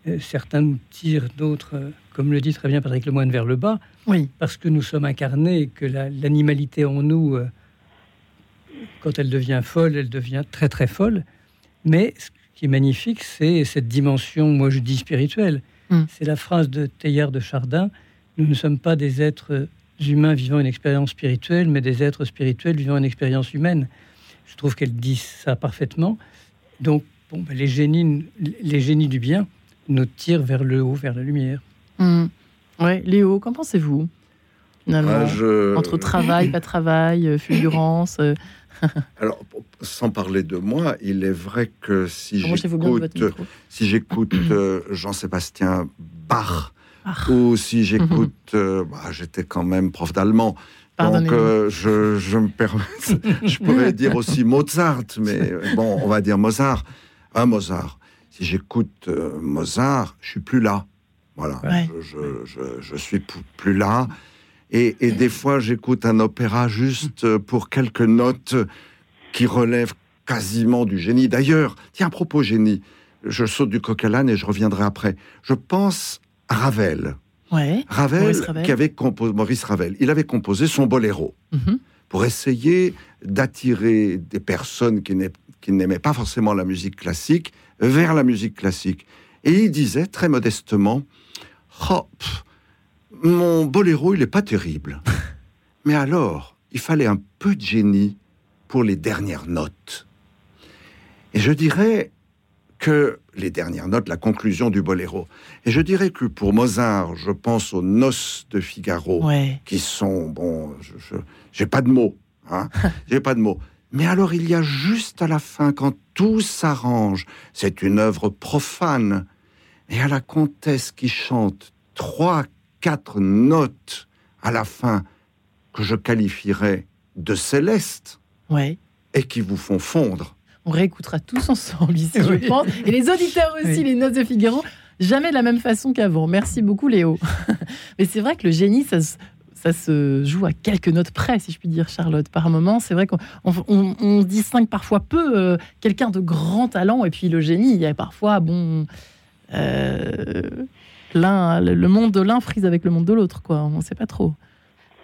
Euh, certains nous tirent, d'autres... Euh, comme le dit très bien Patrick Lemoine, vers le bas, oui. Parce que nous sommes incarnés, que la, l'animalité en nous, euh, quand elle devient folle, elle devient très très folle. Mais ce qui est magnifique, c'est cette dimension, moi je dis spirituelle. Mm. C'est la phrase de Teilhard de Chardin, nous ne sommes pas des êtres humains vivant une expérience spirituelle, mais des êtres spirituels vivant une expérience humaine. Je trouve qu'elle dit ça parfaitement. Donc, bon, ben, les génies, les génies du bien nous tirent vers le haut, vers la lumière. Mmh. Ouais, Léo, qu'en pensez-vous ouais, je... Entre travail, pas travail, fulgurance. Alors, sans parler de moi, il est vrai que si j'écoute, si j'écoute euh, Jean-Sébastien Bach, Bach, ou si j'écoute, euh, bah, j'étais quand même prof d'allemand, donc euh, je, je me permets, je pourrais dire aussi Mozart, mais bon, on va dire Mozart. Un Mozart. Si j'écoute euh, Mozart, je suis plus là. Voilà, ouais. je, je, je, je suis plus là. Et, et des fois, j'écoute un opéra juste pour quelques notes qui relèvent quasiment du génie. D'ailleurs, tiens, à propos génie, je saute du coq à l'âne et je reviendrai après. Je pense à Ravel. Ouais. Ravel, Ravel. Qui avait composé, Maurice Ravel, il avait composé son boléro mm-hmm. pour essayer d'attirer des personnes qui, qui n'aimaient pas forcément la musique classique vers la musique classique. Et il disait très modestement, oh, pff, mon boléro, il n'est pas terrible. Mais alors, il fallait un peu de génie pour les dernières notes. Et je dirais que les dernières notes, la conclusion du boléro. Et je dirais que pour Mozart, je pense aux Noces de Figaro, ouais. qui sont, bon, je, je, j'ai pas de mots, hein, j'ai pas de mots. Mais alors, il y a juste à la fin, quand tout s'arrange, c'est une œuvre profane. Et à la comtesse qui chante trois, quatre notes à la fin, que je qualifierais de céleste, ouais. et qui vous font fondre. On réécoutera tous ensemble ici, oui. je pense. Et les auditeurs aussi, oui. les Noces de Figaro, jamais de la même façon qu'avant. Merci beaucoup, Léo. Mais c'est vrai que le génie, ça se... Ça se joue à quelques notes près, si je puis dire, Charlotte, par moment. C'est vrai qu'on on, on, on distingue parfois peu euh, quelqu'un de grand talent et puis le génie. Il y a parfois, bon, euh, l'un, le monde de l'un frise avec le monde de l'autre, quoi. On ne sait pas trop.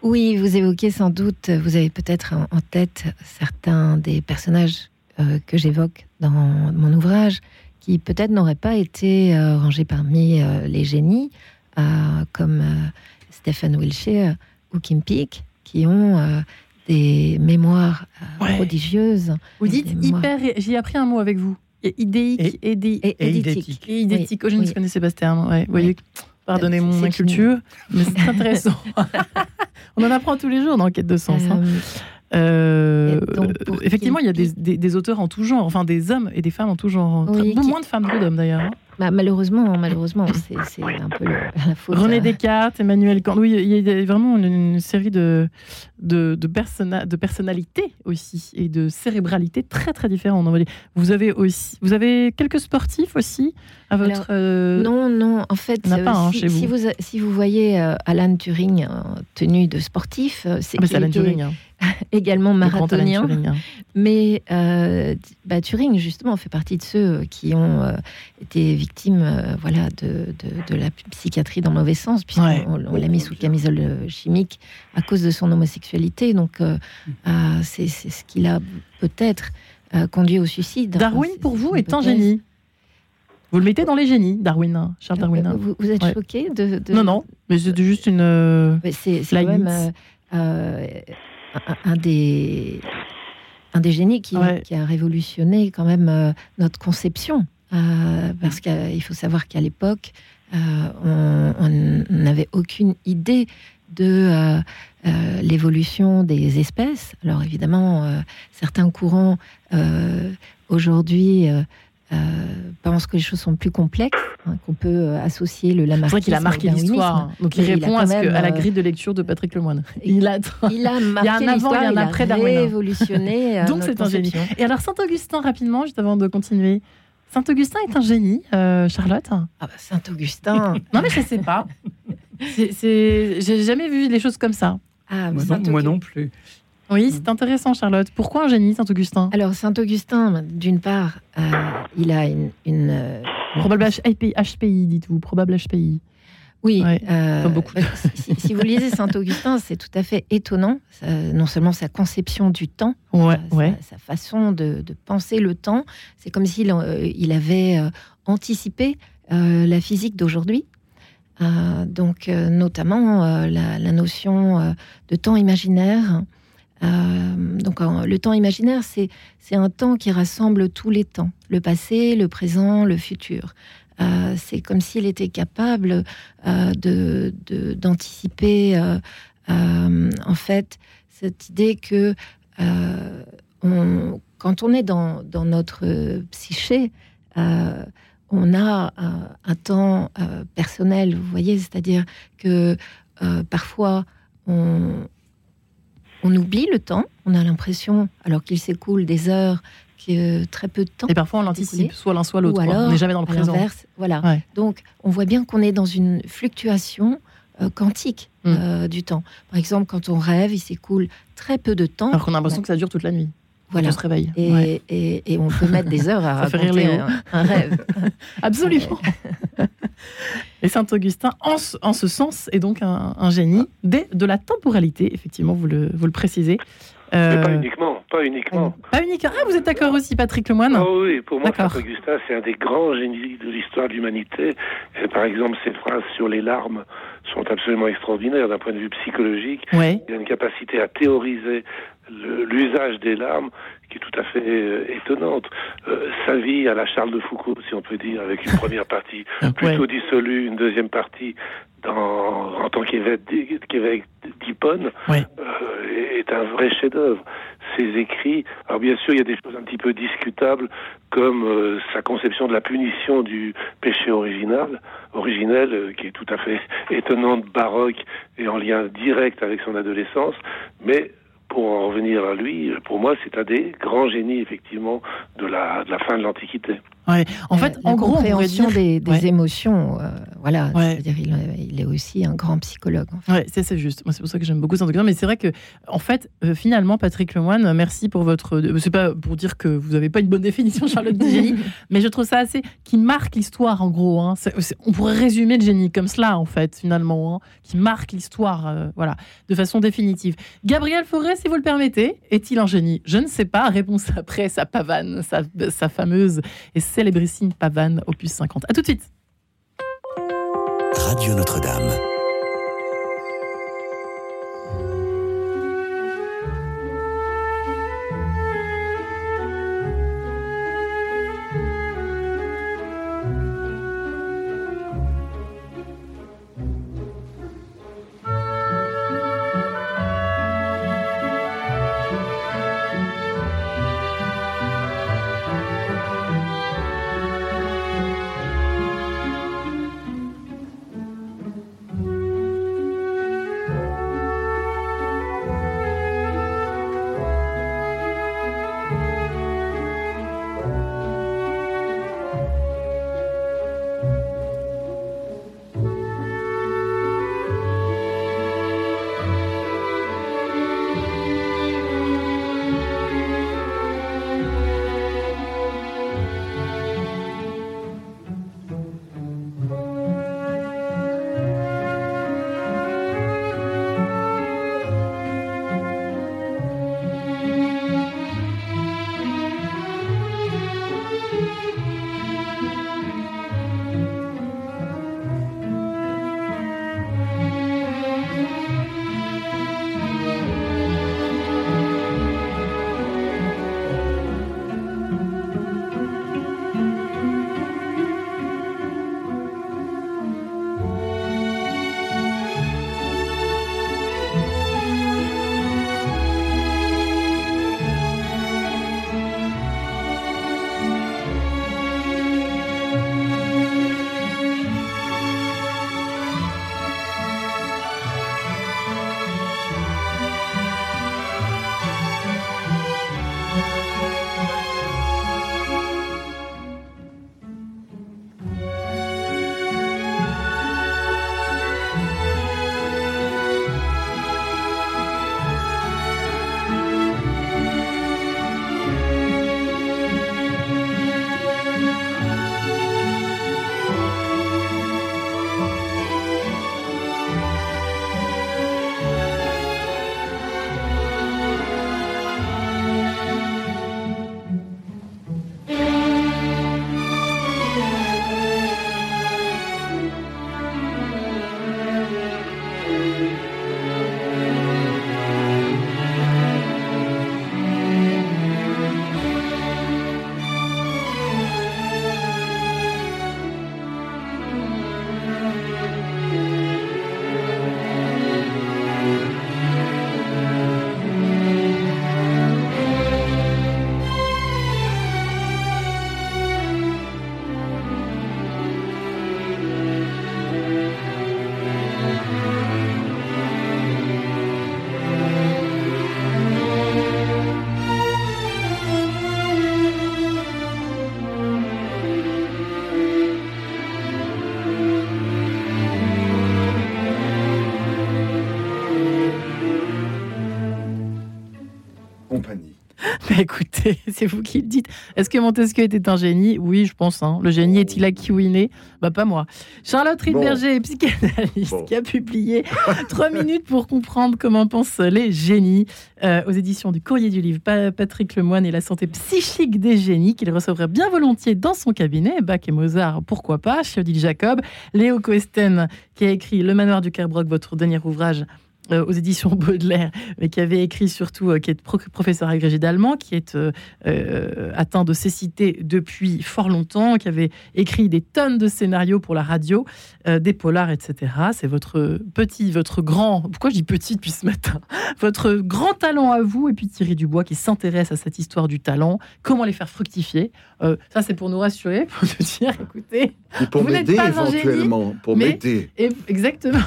Oui, vous évoquez sans doute, vous avez peut-être en tête certains des personnages euh, que j'évoque dans mon ouvrage, qui peut-être n'auraient pas été euh, rangés parmi euh, les génies, euh, comme... Euh, Stephen Wiltshire ou Kim Peek, qui ont euh, des mémoires euh, ouais. prodigieuses. Vous dites mémoires... hyper... J'ai appris un mot avec vous. Idéique et édétique. Et idétique. Oh, je ne oui. connaissais pas ce terme. Ouais. Oui. Pardonnez mon inculture, mais c'est intéressant. On en apprend tous les jours dans Quête de sens. Euh... Hein. Euh, effectivement, il y a des, des, des auteurs en tout genre, enfin des hommes et des femmes en tout genre. Oui, Très, qui... Moins de femmes que d'hommes d'ailleurs. Bah, malheureusement, malheureusement, c'est, c'est un peu le, la faute. René Descartes, Emmanuel Kant. Oui, il y a vraiment une, une série de de, de, persona, de personnalités aussi et de cérébralité très très différentes. Vous avez aussi, vous avez quelques sportifs aussi à votre. Alors, euh... Non, non. En fait, euh, pas, hein, si, chez vous. Si, vous, si vous voyez euh, Alan Turing en euh, tenue de sportif, euh, c'est. Ah, c'est Alan Turing. Hein. également marathonien, mais euh, bah, Turing justement fait partie de ceux qui ont euh, été victimes euh, voilà, de, de, de la psychiatrie dans le mauvais sens, puisqu'on ouais. on l'a mis sous camisole chimique à cause de son homosexualité, donc euh, euh, c'est, c'est ce qui l'a peut-être euh, conduit au suicide. Darwin, enfin, pour vous, est un génie. Vous le mettez dans les génies, Darwin, Charles Darwin. Vous, vous êtes ouais. choqué de, de... Non, non, mais c'est juste une... Euh, mais c'est c'est quand même euh, euh, un, un, des, un des génies qui, ouais. qui a révolutionné quand même euh, notre conception. Euh, parce qu'il faut savoir qu'à l'époque, euh, on n'avait aucune idée de euh, euh, l'évolution des espèces. Alors évidemment, euh, certains courants euh, aujourd'hui... Euh, Euh, pense que les choses sont plus complexes, hein, qu'on peut euh, associer le Lamarckisme. C'est vrai qu'il a marqué l'histoire, hein. Donc il, il répond à, ce que, à la grille de lecture de Patrick Lemoine. Il a, il a marqué l'histoire, il y a un après Darwin. Il a révolutionné donc c'est un génie. Et alors Saint-Augustin, rapidement, juste avant de continuer. Saint-Augustin est un génie, euh, Charlotte. Ah bah Saint-Augustin. Non mais je sais pas. C'est, c'est... J'ai jamais vu les choses comme ça. Ah, moi, non, moi non plus. Oui, c'est intéressant, Charlotte. Pourquoi un génie, Saint-Augustin ? Alors, Saint-Augustin, d'une part, euh, il a une... une euh, probable H P I, H P I, dites-vous. Probable H P I. Oui. Ouais, euh, comme beaucoup. Si, si vous lisez Saint-Augustin, c'est tout à fait étonnant. Ça, non seulement sa conception du temps, ouais, sa, ouais. sa façon de, de penser le temps. C'est comme s'il euh, il avait euh, anticipé euh, la physique d'aujourd'hui. Euh, donc, euh, notamment, euh, la, la notion euh, de temps imaginaire... Euh, donc euh, le temps imaginaire, c'est, c'est un temps qui rassemble tous les temps, le passé, le présent, le futur. Euh, c'est comme s'il était capable euh, de, de, d'anticiper, euh, euh, en fait, cette idée que euh, on, quand on est dans, dans notre psyché, euh, on a un, un temps euh, personnel, vous voyez, c'est-à-dire que euh, parfois on... On oublie le temps, on a l'impression, alors qu'il s'écoule des heures, que très peu de temps. Et parfois on l'anticipe, soit l'un soit l'autre. Ou alors, on n'est jamais dans le présent. Voilà. Ouais. Donc on voit bien qu'on est dans une fluctuation euh, quantique mmh. euh, du temps. Par exemple, quand on rêve, il s'écoule très peu de temps. Alors qu'on a l'impression bah, que ça dure toute la nuit. Voilà. On se réveille. Et, ouais. et, et on peut mettre des heures à raconter un, un rêve. Absolument. Et Saint-Augustin, en, en ce sens, est donc un, un génie des, de la temporalité, effectivement, vous le, vous le précisez. Euh... Pas uniquement, pas uniquement. Pas uniquement. Ah, vous êtes d'accord aussi, Patrick Lemoine ? Ah oui, pour moi, Saint-Augustin, c'est un des grands génies de l'histoire de l'humanité. Et par exemple, ses phrases sur les larmes sont absolument extraordinaires d'un point de vue psychologique. Ouais. Il a une capacité à théoriser le, l'usage des larmes qui est tout à fait euh, étonnante. Euh, sa vie à la Charles de Foucault, si on peut dire, avec une première partie plutôt ouais. dissolue, une deuxième partie dans, en tant qu'évêque, qu'évêque d'Hippone, ouais. euh, est un vrai chef-d'œuvre. Ses écrits, alors bien sûr, il y a des choses un petit peu discutables, comme euh, sa conception de la punition du péché original, originel, euh, qui est tout à fait étonnante, baroque, et en lien direct avec son adolescence, mais... Pour en revenir à lui, pour moi, c'est un des grands génies, effectivement, de la, de la fin de l'Antiquité. Ouais. En fait, euh, en gros, on pourrait dire... des, des ouais. émotions, euh, voilà. Ouais. C'est-à-dire, il, il est aussi un grand psychologue. En fait. Ouais, c'est, c'est juste. Moi, c'est pour ça que j'aime beaucoup Saint-Augustin. Mais c'est vrai que, en fait, euh, finalement, Patrick Lemoine, merci pour votre. C'est pas pour dire que vous n'avez pas une bonne définition, Charlotte, du génie, mais je trouve ça assez qui marque l'histoire, en gros. Hein. C'est, c'est... On pourrait résumer le génie comme cela, en fait, finalement, hein, qui marque l'histoire, euh, voilà, de façon définitive. Gabriel Fauré, si vous le permettez, est-il un génie ? Je ne sais pas. Réponse après sa pavane, sa, sa fameuse et célébrissime pavane, opus cinquante. À tout de suite. Radio Notre-Dame. compagnie. Bah écoutez, c'est vous qui le dites. Est-ce que Montesquieu était un génie ? Oui, je pense. Hein. Le génie est-il acquis ou inné ? Bah pas moi. Charlotte Riedberger, bon. psychanalyste, bon. qui a publié trois minutes pour comprendre comment pensent les génies euh, aux éditions du Courrier du Livre. Pa- Patrick Lemoine et la santé psychique des génies qu'il recevrait bien volontiers dans son cabinet. Bach et Mozart, pourquoi pas ? Chez Odile Jacob. Léo Koesten, qui a écrit Le Manoir de Kerbroc'h, votre dernier ouvrage aux éditions Baudelaire, mais qui avait écrit surtout, euh, qui est pro- professeur agrégé d'allemand, qui est euh, euh, atteint de cécité depuis fort longtemps, qui avait écrit des tonnes de scénarios pour la radio, euh, des polars, et cetera. C'est votre petit, votre grand... Pourquoi je dis petit depuis ce matin ? Votre grand talent à vous, et puis Thierry Dubois, qui s'intéresse à cette histoire du talent, comment les faire fructifier. Euh, ça, c'est pour nous rassurer, pour nous dire, écoutez... Et pour vous m'aider, n'êtes pas éventuellement, un génie, pour mais, m'aider. Et, exactement.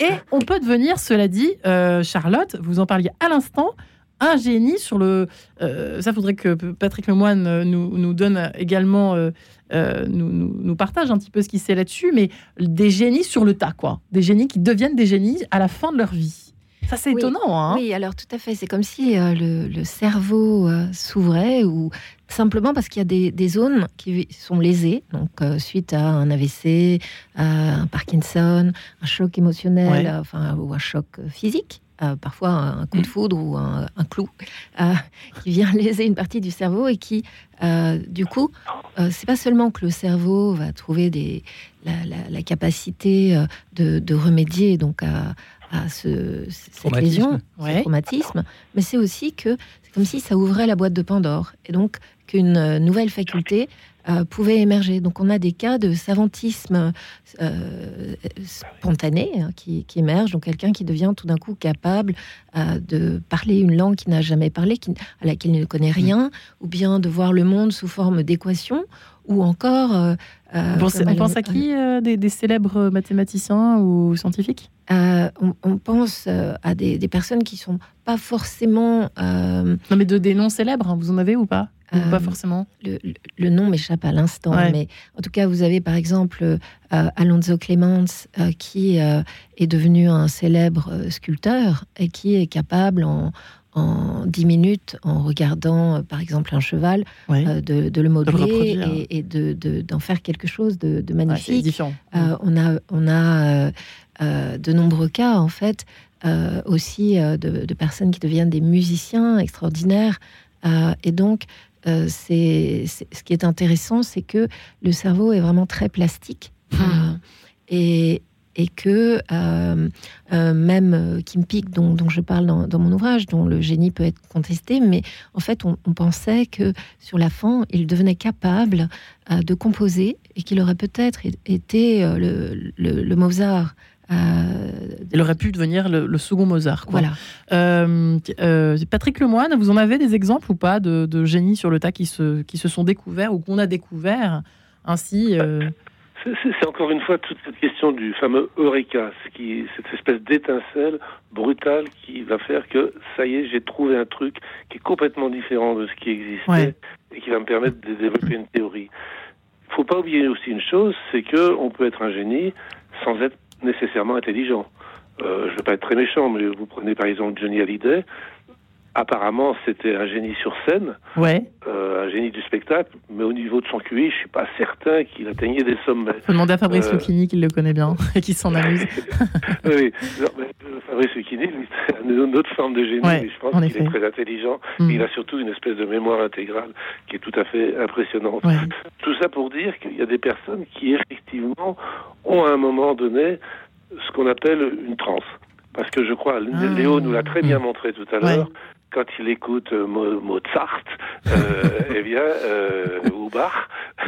Et on peut devenir, cela dit, euh, Charlotte, vous en parliez à l'instant, un génie sur le... Euh, ça, faudrait que Patrick Lemoine nous, nous donne également, euh, euh, nous, nous, nous partage un petit peu ce qu'il sait là-dessus, mais des génies sur le tas, quoi. Des génies qui deviennent des génies à la fin de leur vie. Ça, c'est oui, étonnant, hein ? Oui, alors tout à fait. C'est comme si euh, le, le cerveau euh, s'ouvrait, ou simplement parce qu'il y a des, des zones qui sont lésées, donc euh, suite à un A V C, à un Parkinson, un choc émotionnel, ouais. euh, enfin, ou un choc physique, euh, parfois un coup de foudre ou un, un clou, euh, qui vient léser une partie du cerveau et qui, euh, du coup, euh, c'est pas seulement que le cerveau va trouver des, la, la, la capacité de, de remédier, donc à à ce, cette lésion, ouais. ce traumatisme, mais c'est aussi que c'est comme si ça ouvrait la boîte de Pandore, et donc qu'une nouvelle faculté euh, pouvait émerger. Donc on a des cas de savantisme euh, spontané hein, qui, qui émerge, donc quelqu'un qui devient tout d'un coup capable euh, de parler une langue qu'il n'a jamais parlé, qui, à laquelle il ne connaît rien, mmh. ou bien de voir le monde sous forme d'équations, ou encore... Euh, bon, on mal... pense à qui euh, des, des célèbres mathématiciens ou scientifiques ? Euh, on, on pense euh, à des, des personnes qui ne sont pas forcément... Euh... Non, mais de, des noms célèbres, hein, vous en avez ou pas ? Ou euh, pas forcément ? Le, le, le nom m'échappe à l'instant, ouais. mais en tout cas, vous avez par exemple euh, Alonso Clemens, euh, qui euh, est devenu un célèbre euh, sculpteur et qui est capable en... en dix minutes, en regardant, euh, par exemple, un cheval, oui. euh, de, de le modeler de le et, et de, de, d'en faire quelque chose de, de magnifique. Ouais, euh, on a, on a euh, euh, de nombreux cas, en fait, euh, aussi euh, de, de personnes qui deviennent des musiciens extraordinaires. Euh, et donc, euh, c'est, c'est, ce qui est intéressant, c'est que le cerveau est vraiment très plastique. Mmh. Euh, et... et que euh, euh, même Kim Peek, dont, dont je parle dans, dans mon ouvrage, dont le génie peut être contesté, mais en fait, on, on pensait que sur la fin, il devenait capable euh, de composer et qu'il aurait peut-être été euh, le, le, le Mozart. Euh... Il aurait pu devenir le, le second Mozart, quoi. Voilà. Euh, euh, Patrick Lemoine, vous en avez des exemples ou pas de, de génies sur le tas qui se, qui se sont découverts ou qu'on a découvert ainsi euh... C'est encore une fois toute cette question du fameux Eureka, ce qui, cette espèce d'étincelle brutale qui va faire que, ça y est, j'ai trouvé un truc qui est complètement différent de ce qui existait, ouais. et qui va me permettre de développer une théorie. Il ne faut pas oublier aussi une chose, c'est qu'on peut être un génie sans être nécessairement intelligent. Euh, je ne veux pas être très méchant, mais vous prenez par exemple Johnny Hallyday. Apparemment, c'était un génie sur scène, ouais. euh, un génie du spectacle, mais au niveau de son Q I, je suis pas certain qu'il atteignait des sommets. Il faut demander à Fabrice Lucchini, euh... qui le connaît bien, et qui s'en amuse. Oui, non, mais Fabrice Lucchini, c'est une autre forme de génie, ouais, mais je pense qu'il est très intelligent, mmh. et il a surtout une espèce de mémoire intégrale qui est tout à fait impressionnante. Ouais. Tout ça pour dire qu'il y a des personnes qui, effectivement, ont à un moment donné ce qu'on appelle une transe. Parce que je crois, ah. Léo nous l'a très bien montré tout à l'heure, ouais. quand il écoute Mozart, euh, eh bien, euh, ou Bach,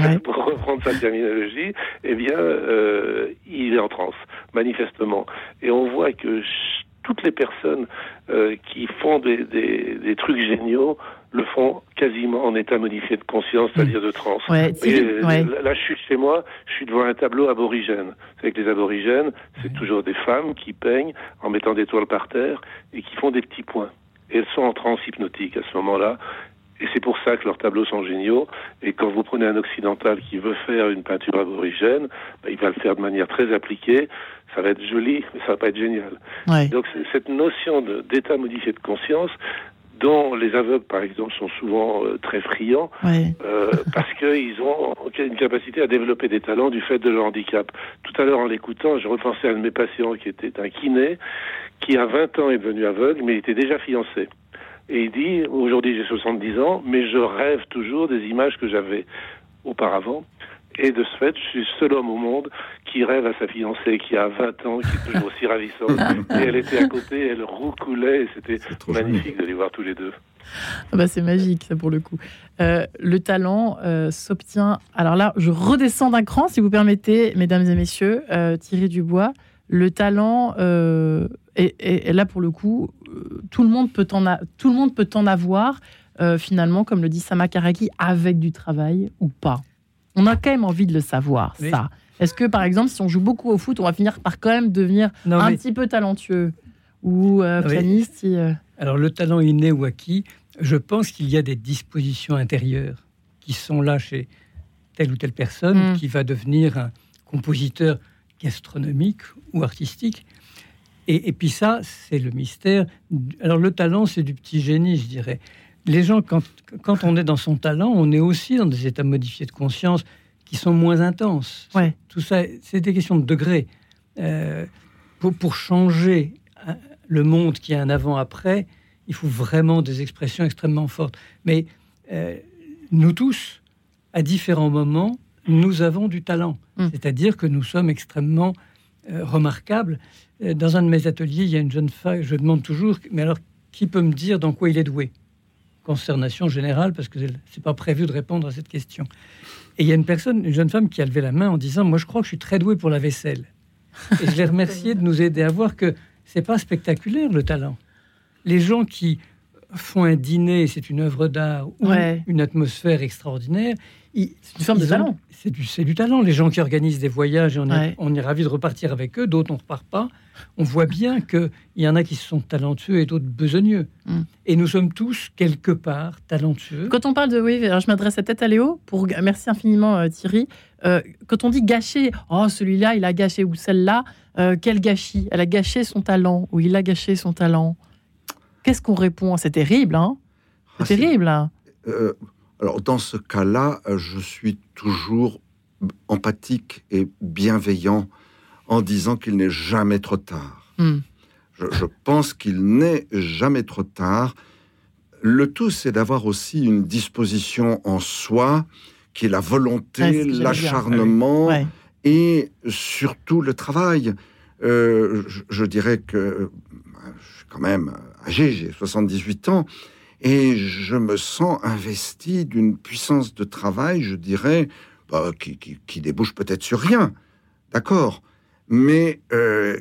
ouais. pour reprendre sa terminologie, eh bien, euh, il est en transe, manifestement. Et on voit que ch- toutes les personnes euh, qui font des, des, des trucs géniaux le font quasiment en état modifié de conscience, c'est-à-dire de transe. Ouais, et, ouais. Là, je suis chez moi, je suis devant un tableau aborigène. C'est que les aborigènes, c'est toujours des femmes qui peignent en mettant des toiles par terre et qui font des petits points. Et elles sont en transe hypnotique à ce moment-là. Et c'est pour ça que leurs tableaux sont géniaux. Et quand vous prenez un occidental qui veut faire une peinture aborigène, bah, il va le faire de manière très appliquée. Ça va être joli, mais ça va pas être génial. Ouais. Donc, cette notion de, d'état modifié de conscience dont les aveugles, par exemple, sont souvent euh, très friands, oui. euh, parce qu'ils ont une capacité à développer des talents du fait de leur handicap. Tout à l'heure, en l'écoutant, je repensais à un de mes patients qui était un kiné, qui à vingt ans est devenu aveugle, mais il était déjà fiancé. Et il dit, aujourd'hui j'ai soixante-dix ans, mais je rêve toujours des images que j'avais auparavant. Et de ce fait, je suis seul homme au monde qui rêve à sa fiancée, qui a vingt ans, qui est toujours aussi ravissante. Et elle était à côté, elle roucoulait, et c'était magnifique de les voir tous les deux. Ah bah c'est magique, ça, pour le coup. Euh, le talent euh, s'obtient... Alors là, je redescends d'un cran, si vous permettez, mesdames et messieurs, euh, Thierry Dubois. Le talent... Euh, et, et, et là, pour le coup, euh, tout le monde peut en, a, tout le monde peut en avoir, euh, finalement, comme le dit Samah Karaki, avec du travail ou pas. On a quand même envie de le savoir, oui. ça. Est-ce que, par exemple, si on joue beaucoup au foot, on va finir par quand même devenir non, un mais... petit peu talentueux ou euh, pianiste oui. euh... Alors, le talent inné ou acquis, je pense qu'il y a des dispositions intérieures qui sont là chez telle ou telle personne mmh. qui va devenir un compositeur gastronomique ou artistique. Et, et puis ça, c'est le mystère. Alors, le talent, c'est du petit génie, je dirais. Les gens, quand, quand on est dans son talent, on est aussi dans des états modifiés de conscience qui sont moins intenses. Ouais. Tout ça, c'est des questions de degrés. Euh, pour, pour changer le monde qui a un avant-après, il faut vraiment des expressions extrêmement fortes. Mais euh, nous tous, à différents moments, nous avons du talent. Mmh. C'est-à-dire que nous sommes extrêmement euh, remarquables. Dans un de mes ateliers, il y a une jeune femme, je demande toujours, mais alors, qui peut me dire dans quoi il est doué ? Concernation générale, parce que c'est pas prévu de répondre à cette question. Et il y a une personne, une jeune femme, qui a levé la main en disant « Moi, je crois que je suis très douée pour la vaisselle. » Et je l'ai remercié de nous aider à voir que c'est pas spectaculaire, le talent. Les gens qui font un dîner, c'est une œuvre d'art ou ouais. une atmosphère extraordinaire. Ils, c'est une forme de ont, talent. C'est du, c'est du talent. Les gens qui organisent des voyages, et on, ouais. est, on est ravis de repartir avec eux, d'autres, on ne repart pas. On voit bien qu'il y en a qui sont talentueux et d'autres besogneux. Mm. Et nous sommes tous, quelque part, talentueux. Quand on parle de... Oui, alors je m'adresse peut-être à Léo. Pour, merci infiniment, euh, Thierry. Euh, quand on dit gâcher, oh, celui-là, il a gâché, ou celle-là, euh, quel gâchis. Elle a gâché son talent, ou il a gâché son talent. Qu'est-ce qu'on répond ? C'est terrible, hein ? C'est ah, terrible, c'est... hein ? euh... Alors, dans ce cas-là, je suis toujours empathique et bienveillant en disant qu'il n'est jamais trop tard. Mm. Je, je pense qu'il n'est jamais trop tard. Le tout, c'est d'avoir aussi une disposition en soi, qui est la volonté, ouais, l'acharnement ah, oui. et surtout le travail. Euh, je, je dirais que je suis quand même âgé, j'ai soixante-dix-huit ans. Et je me sens investi d'une puissance de travail, je dirais, bah, qui, qui, qui débouche peut-être sur rien, d'accord, mais, euh,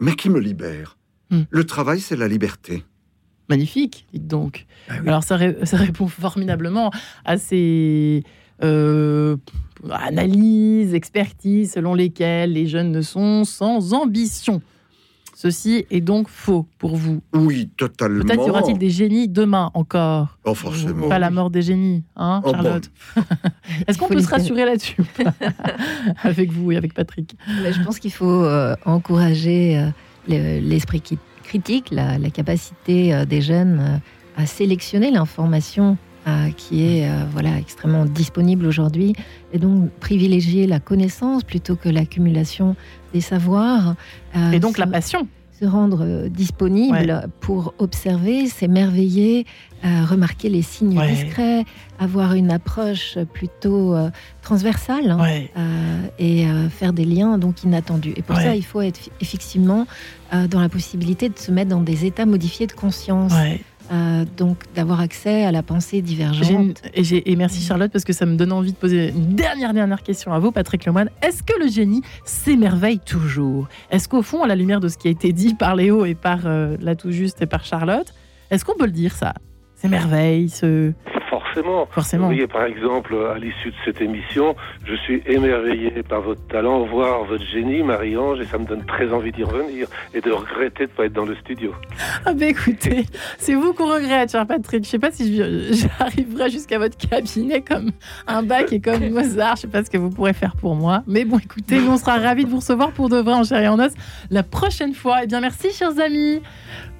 mais qui me libère. Mm. Le travail, c'est la liberté. Magnifique, dites donc. Ah oui. Alors, ça, ré- ça répond formidablement à ces euh, analyses, expertises, selon lesquelles les jeunes ne sont sans ambition. Ceci est donc faux pour vous. Oui, totalement. Peut-être y aura-t-il des génies demain encore. Oh, forcément. Pas la mort des génies, hein, oh, Charlotte. Bon. Est-ce qu'on peut se rassurer là-dessus avec vous et avec Patrick ? Mais je pense qu'il faut euh, encourager euh, l'esprit critique, la, la capacité euh, des jeunes euh, à sélectionner l'information euh, qui est euh, voilà, extrêmement disponible aujourd'hui, et donc privilégier la connaissance plutôt que l'accumulation des savoirs. Euh, et donc se, la passion. Se rendre disponible ouais. pour observer, s'émerveiller, euh, remarquer les signes ouais. discrets, avoir une approche plutôt euh, transversale hein, ouais. euh, et euh, faire des liens donc inattendus. Et pour ouais. ça, il faut être effectivement euh, dans la possibilité de se mettre dans des états modifiés de conscience. Ouais. Euh, donc d'avoir accès à la pensée divergente. J'ai, et, j'ai, et merci Charlotte, parce que ça me donne envie de poser une dernière, dernière question à vous, Patrick Lemoine. Est-ce que le génie s'émerveille toujours ? Est-ce qu'au fond, à la lumière de ce qui a été dit par Léo et par euh, là tout juste et par Charlotte, est-ce qu'on peut le dire, ça ? S'émerveille, se... Forcément. Forcément. Vous voyez, par exemple, à l'issue de cette émission, je suis émerveillé par votre talent, voire votre génie, Marie-Ange, et ça me donne très envie d'y revenir et de regretter de ne pas être dans le studio. Ah ben écoutez, c'est vous qu'on regrette, cher Patrick. Je ne sais pas si je, j'arriverai jusqu'à votre cabinet comme un bac et comme Mozart. Je ne sais pas ce que vous pourrez faire pour moi. Mais bon, écoutez, on sera ravis de vous recevoir pour de vrai en chair et en os la prochaine fois. Eh bien, merci, chers amis.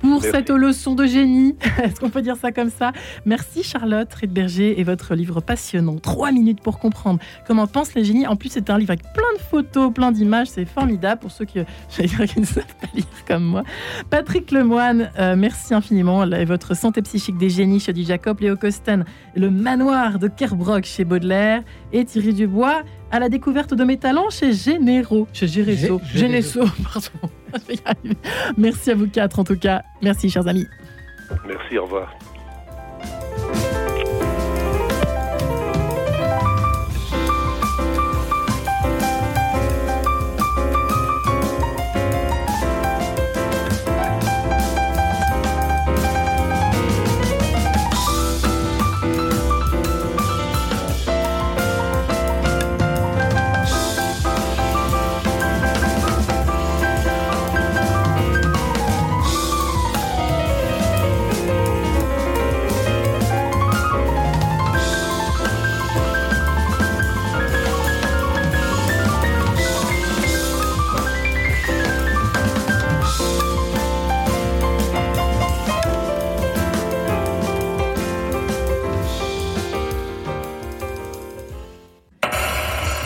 pour Merci. cette leçon de génie. Est-ce qu'on peut dire ça comme ça ? Merci Charlotte Riedberger et votre livre passionnant. Trois minutes pour comprendre comment pensent les génies. En plus, c'est un livre avec plein de photos, plein d'images. C'est formidable pour ceux qui, qui ne savent pas lire comme moi. Patrick Lemoine, euh, merci infiniment. Et votre santé psychique des génies chez Odile Jacob, Léo Koesten, Le Manoir de Kerbroc'h chez Baudelaire et Thierry Dubois, à la découverte de mes talents chez Généraux, chez Géresso, G- Génesso, pardon. Merci à vous quatre en tout cas. Merci chers amis. Merci, au revoir.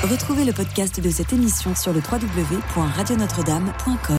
Retrouvez le podcast de cette émission sur le w w w point radio notre dame point com.